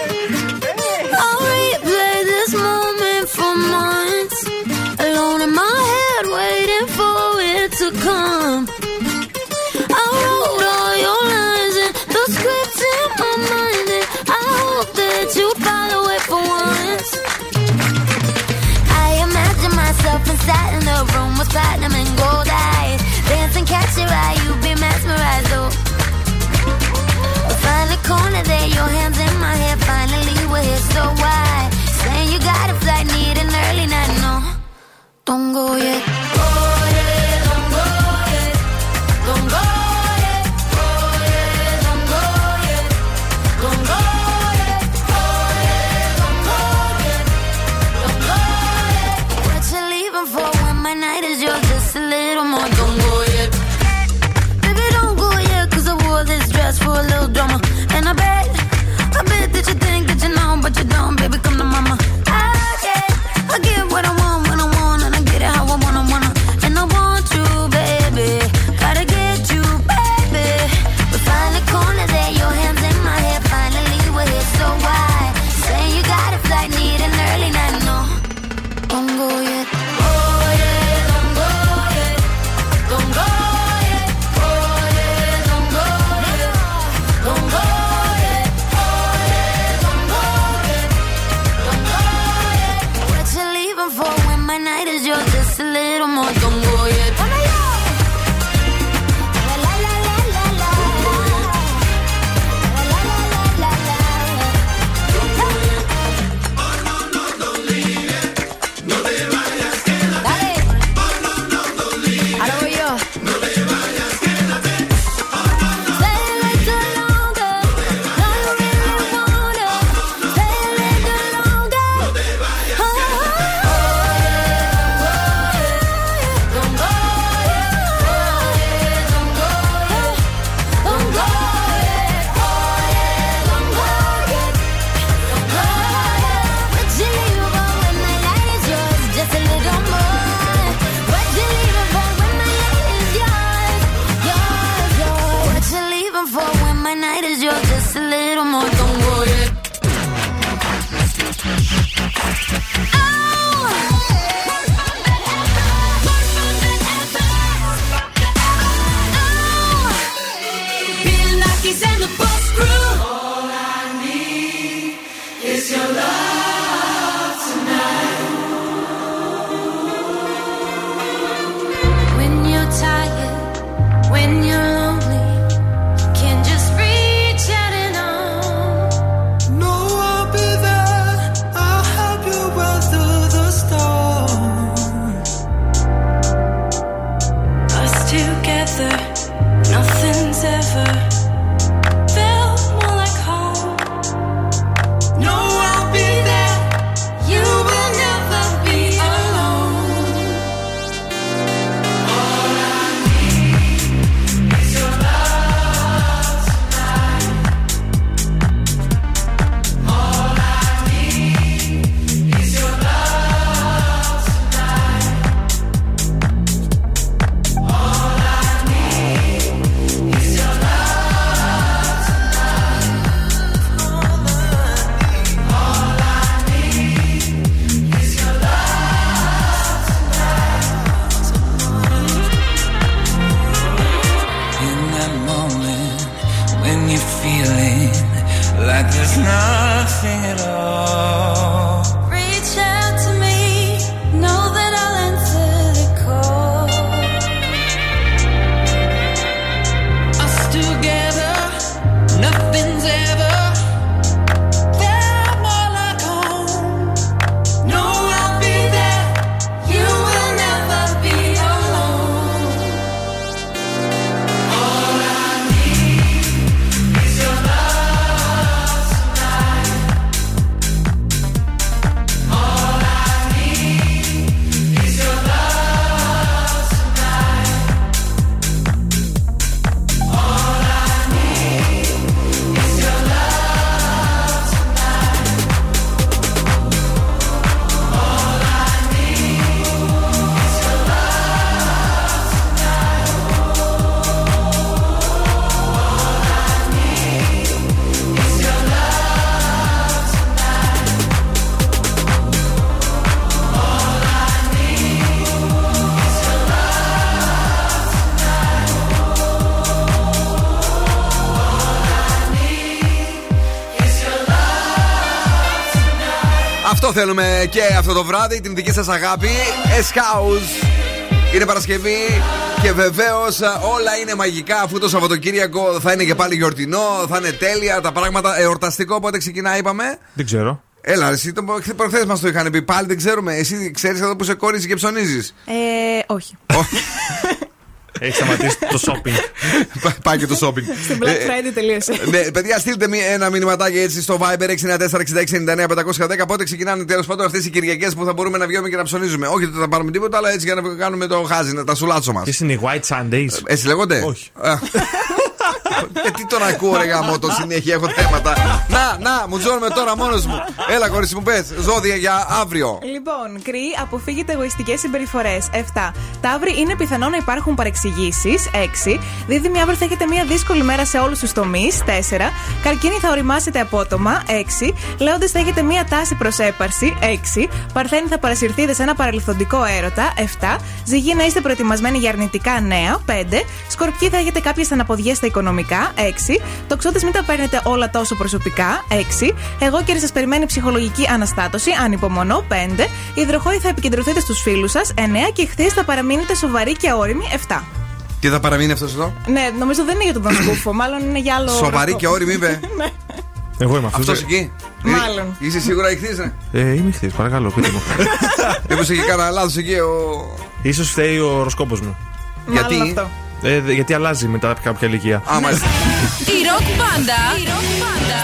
Sat in the room with platinum and gold eyes, dancing, catch your eye, you be mesmerized. Oh, find the corner there, your hands in my hair. Finally we're here, so why? Saying you got a flight, need an early night. No, don't go yet. Oh yeah, don't go yet. Don't go yet. Oh yeah, don't go yet. Don't go yet. Oh yeah, don't go yet. Don't go yet. What you leaving for? My night is yours, just a little more. Don't go yet. Baby, don't go yet. Cause I wore this dress for a little drama. And I bet that you think that you know, but you don't. Baby, come to mama. I get what I want when I want. And I get it how I want, And I want you, baby. Gotta get you, baby. We find the corner there, your hands in my hair. Finally we're here, so why? Saying you got a flight, need an early night. No, don't go yet. nothing at all. Reach out to me, know that I'll answer the call. Us together, nothing's ever felt more like home. No, I'll be there, you will never be alone. All I need is your love tonight. All I need is your love tonight. All I need is your love tonight. All I need is your love tonight. All I need is your love tonight. All I need is your love tonight. All I need is your love tonight. Αυτό θέλουμε και αυτό το βράδυ, την δική σας αγάπη. S-House. Είναι Παρασκευή και βεβαίως όλα είναι μαγικά, αφού το Σαββατοκύριακο θα είναι και πάλι γιορτινό, θα είναι τέλεια τα πράγματα. Εορταστικό πότε ξεκινά, είπαμε. Δεν ξέρω. Έλα, εσύ προχθές μας το είχαν πει. Πάλι δεν ξέρουμε. Εσύ ξέρεις εδώ που σε κόρνεις και ψωνίζεις. Όχι. Έχει σταματήσει το shopping. Πάει και το shopping. Στην Black Friday τελείωσε. Ναι, παιδιά, στείλτε ένα μηνυματάκι έτσι στο Viber 694-6699-510. Πότε ξεκινάνε τέλος πάντων αυτές οι Κυριακές που θα μπορούμε να βγαίνουμε και να ψωνίζουμε. Όχι ότι θα πάρουμε τίποτα, αλλά έτσι για να κάνουμε το χάζι, να τα σουλάτσο μας. Εσύ είναι οι White Sundays. Έτσι λέγονται. Όχι. Τι τον ακούω, ρε γάμο, το συνέχεια έχω θέματα. Να, μου τζώνουμε τώρα μόνος μου. Έλα, κορίτσι μου, πες ζώδια για αύριο. Λοιπόν, Κρυ, αποφύγετε εγωιστικές συμπεριφορές. 7. Ταύροι, είναι πιθανό να υπάρχουν παρεξηγήσεις. 6. Δίδυμοι, αύριο θα έχετε μια δύσκολη μέρα σε όλους τους τομείς. 4. Καρκίνοι, θα οριμάσετε απότομα. 6. Λέοντες, θα έχετε μια τάση προς έπαρση. 6. Παρθένοι, θα παρασυρθείτε σε ένα παρελθοντικό έρωτα. 7. Ζυγοί, να είστε προετοιμασμένοι για αρνητικά νέα. 5. Σκορπιοί, θα έχετε κάποιες αναποδιές στα οικονομικά. 6. Τοξότες, μην τα παίρνετε όλα τόσο προσωπικά. 6. Εγώκεροι, σας περιμένει ψυχολογική αναστάτωση, ανυπομονώ. 5. Υδροχόοι, θα επικεντρωθείτε στους φίλους σας. 9. Και χθες, θα παραμείνετε σοβαροί και όριμοι. 7. Και θα παραμείνει αυτός εδώ. Ναι, νομίζω δεν είναι για τον Don Skoufos, μάλλον είναι για άλλο. Σοβαροί και όριμοι, είπε. Εγώ είμαι αυτός. Αυτός εκεί. Μάλλον. Είσαι σίγουρα ηχθής, ναι. Είμαι ηχθής, παρακαλώ, πείτε μου. Μήπως έχει κανένα λάθος εκεί ο. Ίσως φταίει ο οροσκόπος μου. Γιατί. Γιατί αλλάζει μετά κάποια ηλικία. Η ροκ μπάντα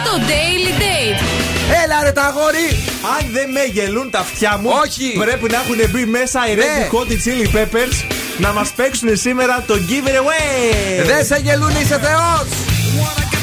στο Daily Date. Έλα ρε τα αγόρι! Αν δεν με γελούν τα αυτιά μου, όχι. Πρέπει να έχουν μπει μέσα οι Red Hot Chili Peppers να μας παίξουν σήμερα το Give It Away. Δεν σε γελούν, είσαι θεός! Bye.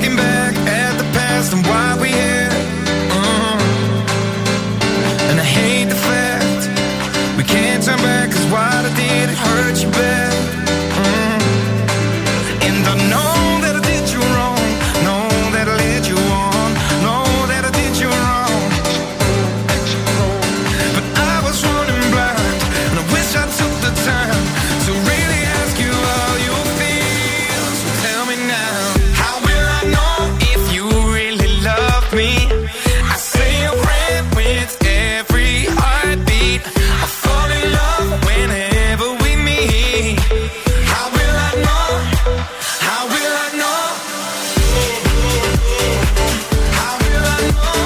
looking back at the past and why we're here. And I hate the fact we can't turn back, 'cause what I did it hurt you bad. And I know that I did you wrong, know that I led you on, know that I did you wrong. But I was running blind, and I wish I took the time to really ask you how you feel. So tell me now, how will I know if you really love me? I say a prayer with every heartbeat. I fall in love whenever we meet. How will I know? How will I know? How will I know? How will I know?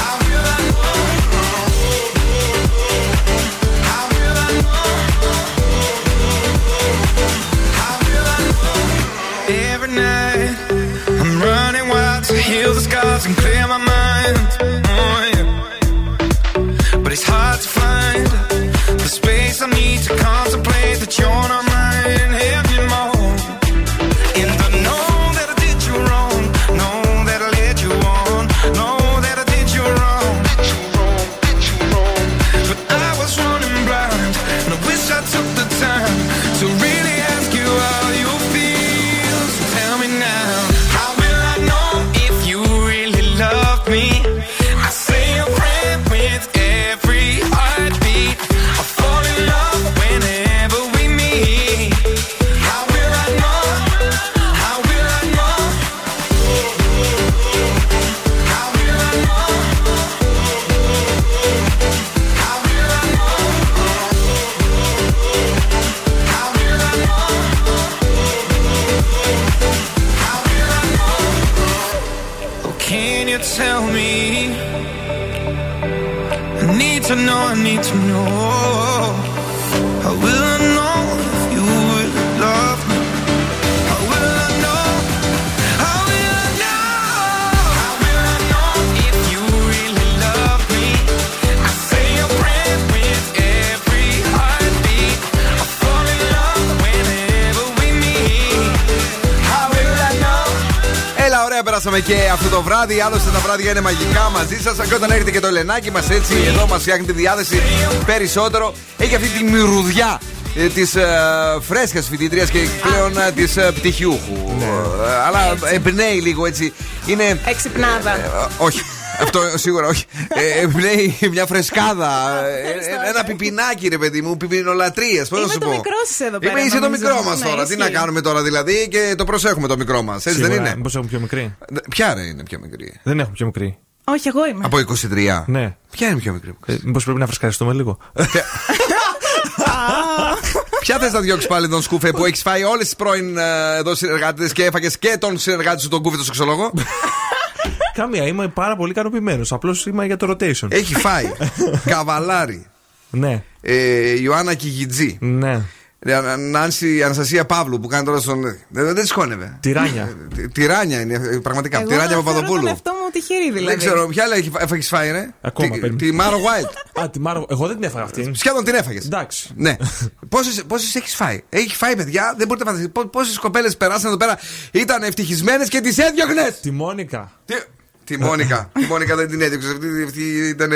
How will I know? How will I know? Every night I'm running wild to heal the scars and clear my mind. Oh, yeah. But it's hard to find the space I need to contemplate that you're not mine anymore. And I know that I did you wrong, know that I led you on, know that I did you wrong. But I was running blind, and I wish I took the time to really ask you how you feel. So tell me now, how will I know if you really love me? I say a prayer with every heartbeat. I fall in love whenever we meet. How will I know? How will I know? How will I know? How will I know? How will I know? How will I know? Oh, can you tell me? I need to know, I need to know. How will I know if you would love me? How will I know? How will I know? How will I know if you really love me? I say a prayer with every heartbeat. I fall in love whenever we meet. How will I know? Έλα, ωραία, περάσαμε και αυτό το βράδυ. Άλλωστε, τα βράδια είναι μαγικά μαζί σας. Και όταν έρχεται και το Ελενάκι μας, έτσι εδώ μας φτιάχνει τη διάθεση περισσότερο. Έχει αυτή τη μυρουδιά της φρέσκας φοιτήτριας και πλέον της πτυχιούχου. Αλλά εμπνέει λίγο έτσι. Είναι. Εξυπνάδα. Όχι. Αυτό σίγουρα όχι. Εμπνέει μια φρεσκάδα. Ένα πιπινάκι, ρε παιδί μου, πιπινολατρίας. Πώς να σου πω. Είμαι το μικρό σας εδώ πέρα. Είσαι το μικρό μας τώρα. Τι να κάνουμε τώρα δηλαδή, και το προσέχουμε το μικρό μας. Έτσι δεν είναι. Μήπως έχουμε πιο μικρή. Ποια ρε είναι πιο μικρή. Δεν έχουμε πιο μικρή. Όχι, εγώ είμαι. Από 23. Ναι. Ποια είναι πιο μικρή. Μήπως πρέπει να φρεσκαριστούμε λίγο. Ποια θες να διώξεις πάλι τον Σκούφε που έχεις φάει όλες τις πρώην εδώ συνεργάτες και έφαγες και τον συνεργάτη σου τον Κούφε, τον σεξολόγο? Καμία, είμαι πάρα πολύ ικανοποιημένος. Απλώς είμαι για το rotation. Έχει φάει Καβαλάρη. Ναι. Ιωάννα Κιγιτζή. Ναι. Αναστασία Παύλου που κάνει τώρα στον. Δεν σηκώνευε. Τυράνια. Τυράνια είναι πραγματικά. Τυράνια Παπαδοπούλου. Είναι αυτό μου τυχερή δηλαδή. Δεν ξέρω ποια άλλη έφαγε φάει, ρε. Ακόμα παίρνει. Τη Μάρο White. Α, τη Μάρο. Εγώ δεν την έφαγα αυτή. Σχεδόν την έφαγε. Εντάξει. Ναι. Πόσες έχει φάει. Έχει φάει, παιδιά. Δεν μπορείτε να φανταστείτε. Πόσες κοπέλες περάσαν εδώ πέρα. Ήταν ευτυχισμένες και τις έδιωχνες. Τη Μόνικα. Τη Μόνικα δεν την έδιωξε. Αυτή ήταν.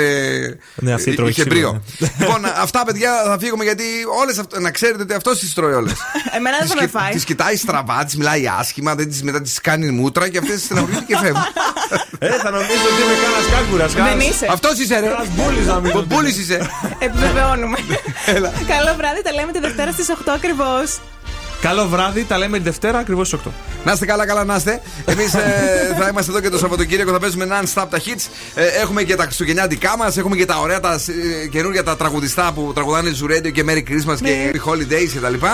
Ναι, αυτή τρώει. Είχε μπρίο. Λοιπόν, αυτά παιδιά θα φύγουμε γιατί όλες. Να ξέρετε ότι αυτό τις τρώει όλες. Εμένα δεν θα με φάει. Τις κοιτάει στραβά, τις μιλάει άσχημα, μετά τις κάνει μούτρα και αυτές τις στεναχωρείται και φεύγουν. Θα νομίζω ότι είμαι κανένας κάγκουρας. Δεν είσαι. Αυτός είσαι, ρε. Τον πούλης είσαι. Επιβεβαιώνουμε. Καλό βράδυ, τα λέμε τη Δευτέρα στις 8 ακριβώς. Καλό βράδυ, τα λέμε τη Δευτέρα ακριβώς στις 8. Να είστε καλά, καλά να είστε. Εμείς θα είμαστε εδώ και το Σαββατοκύριακο, θα παίζουμε non-stop τα hits. Έχουμε και τα χριστουγεννιάτικά μας, έχουμε και τα ωραία τα καινούργια τα τραγουδιστά που τραγουδάνε Zoo Radio και Merry Christmas και Happy Holidays κτλ.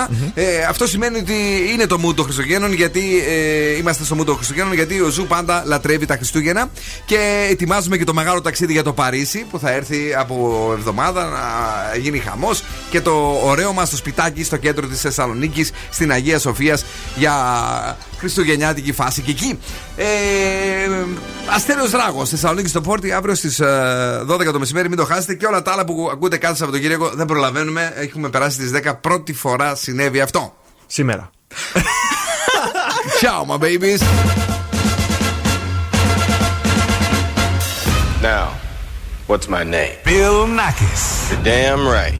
Αυτό σημαίνει ότι είναι το mood των Χριστουγέννων, γιατί είμαστε στο mood των Χριστουγέννων, γιατί ο Ζου πάντα λατρεύει τα Χριστούγεννα και ετοιμάζουμε και το μεγάλο ταξίδι για το Παρίσι που θα έρθει από εβδομάδα να γίνει χαμός και το ωραίο μας το σπιτάκι στο κέντρο της Θεσσαλονίκης. Στην Αγία Σοφία για χριστουγεννιάτικη φάση και εκεί. Αστέριος Ράγος, Θεσσαλονίκη στο Πόρτι, αύριο στις 12 το μεσημέρι. Μην το χάσετε και όλα τα άλλα που ακούτε κάθε Σαββατοκύριακο. Δεν προλαβαίνουμε. Έχουμε περάσει τις 10. Πρώτη φορά συνέβη αυτό. Σήμερα. Ciao, my babies. Now, what's my name? Bill Nakis. You're damn right.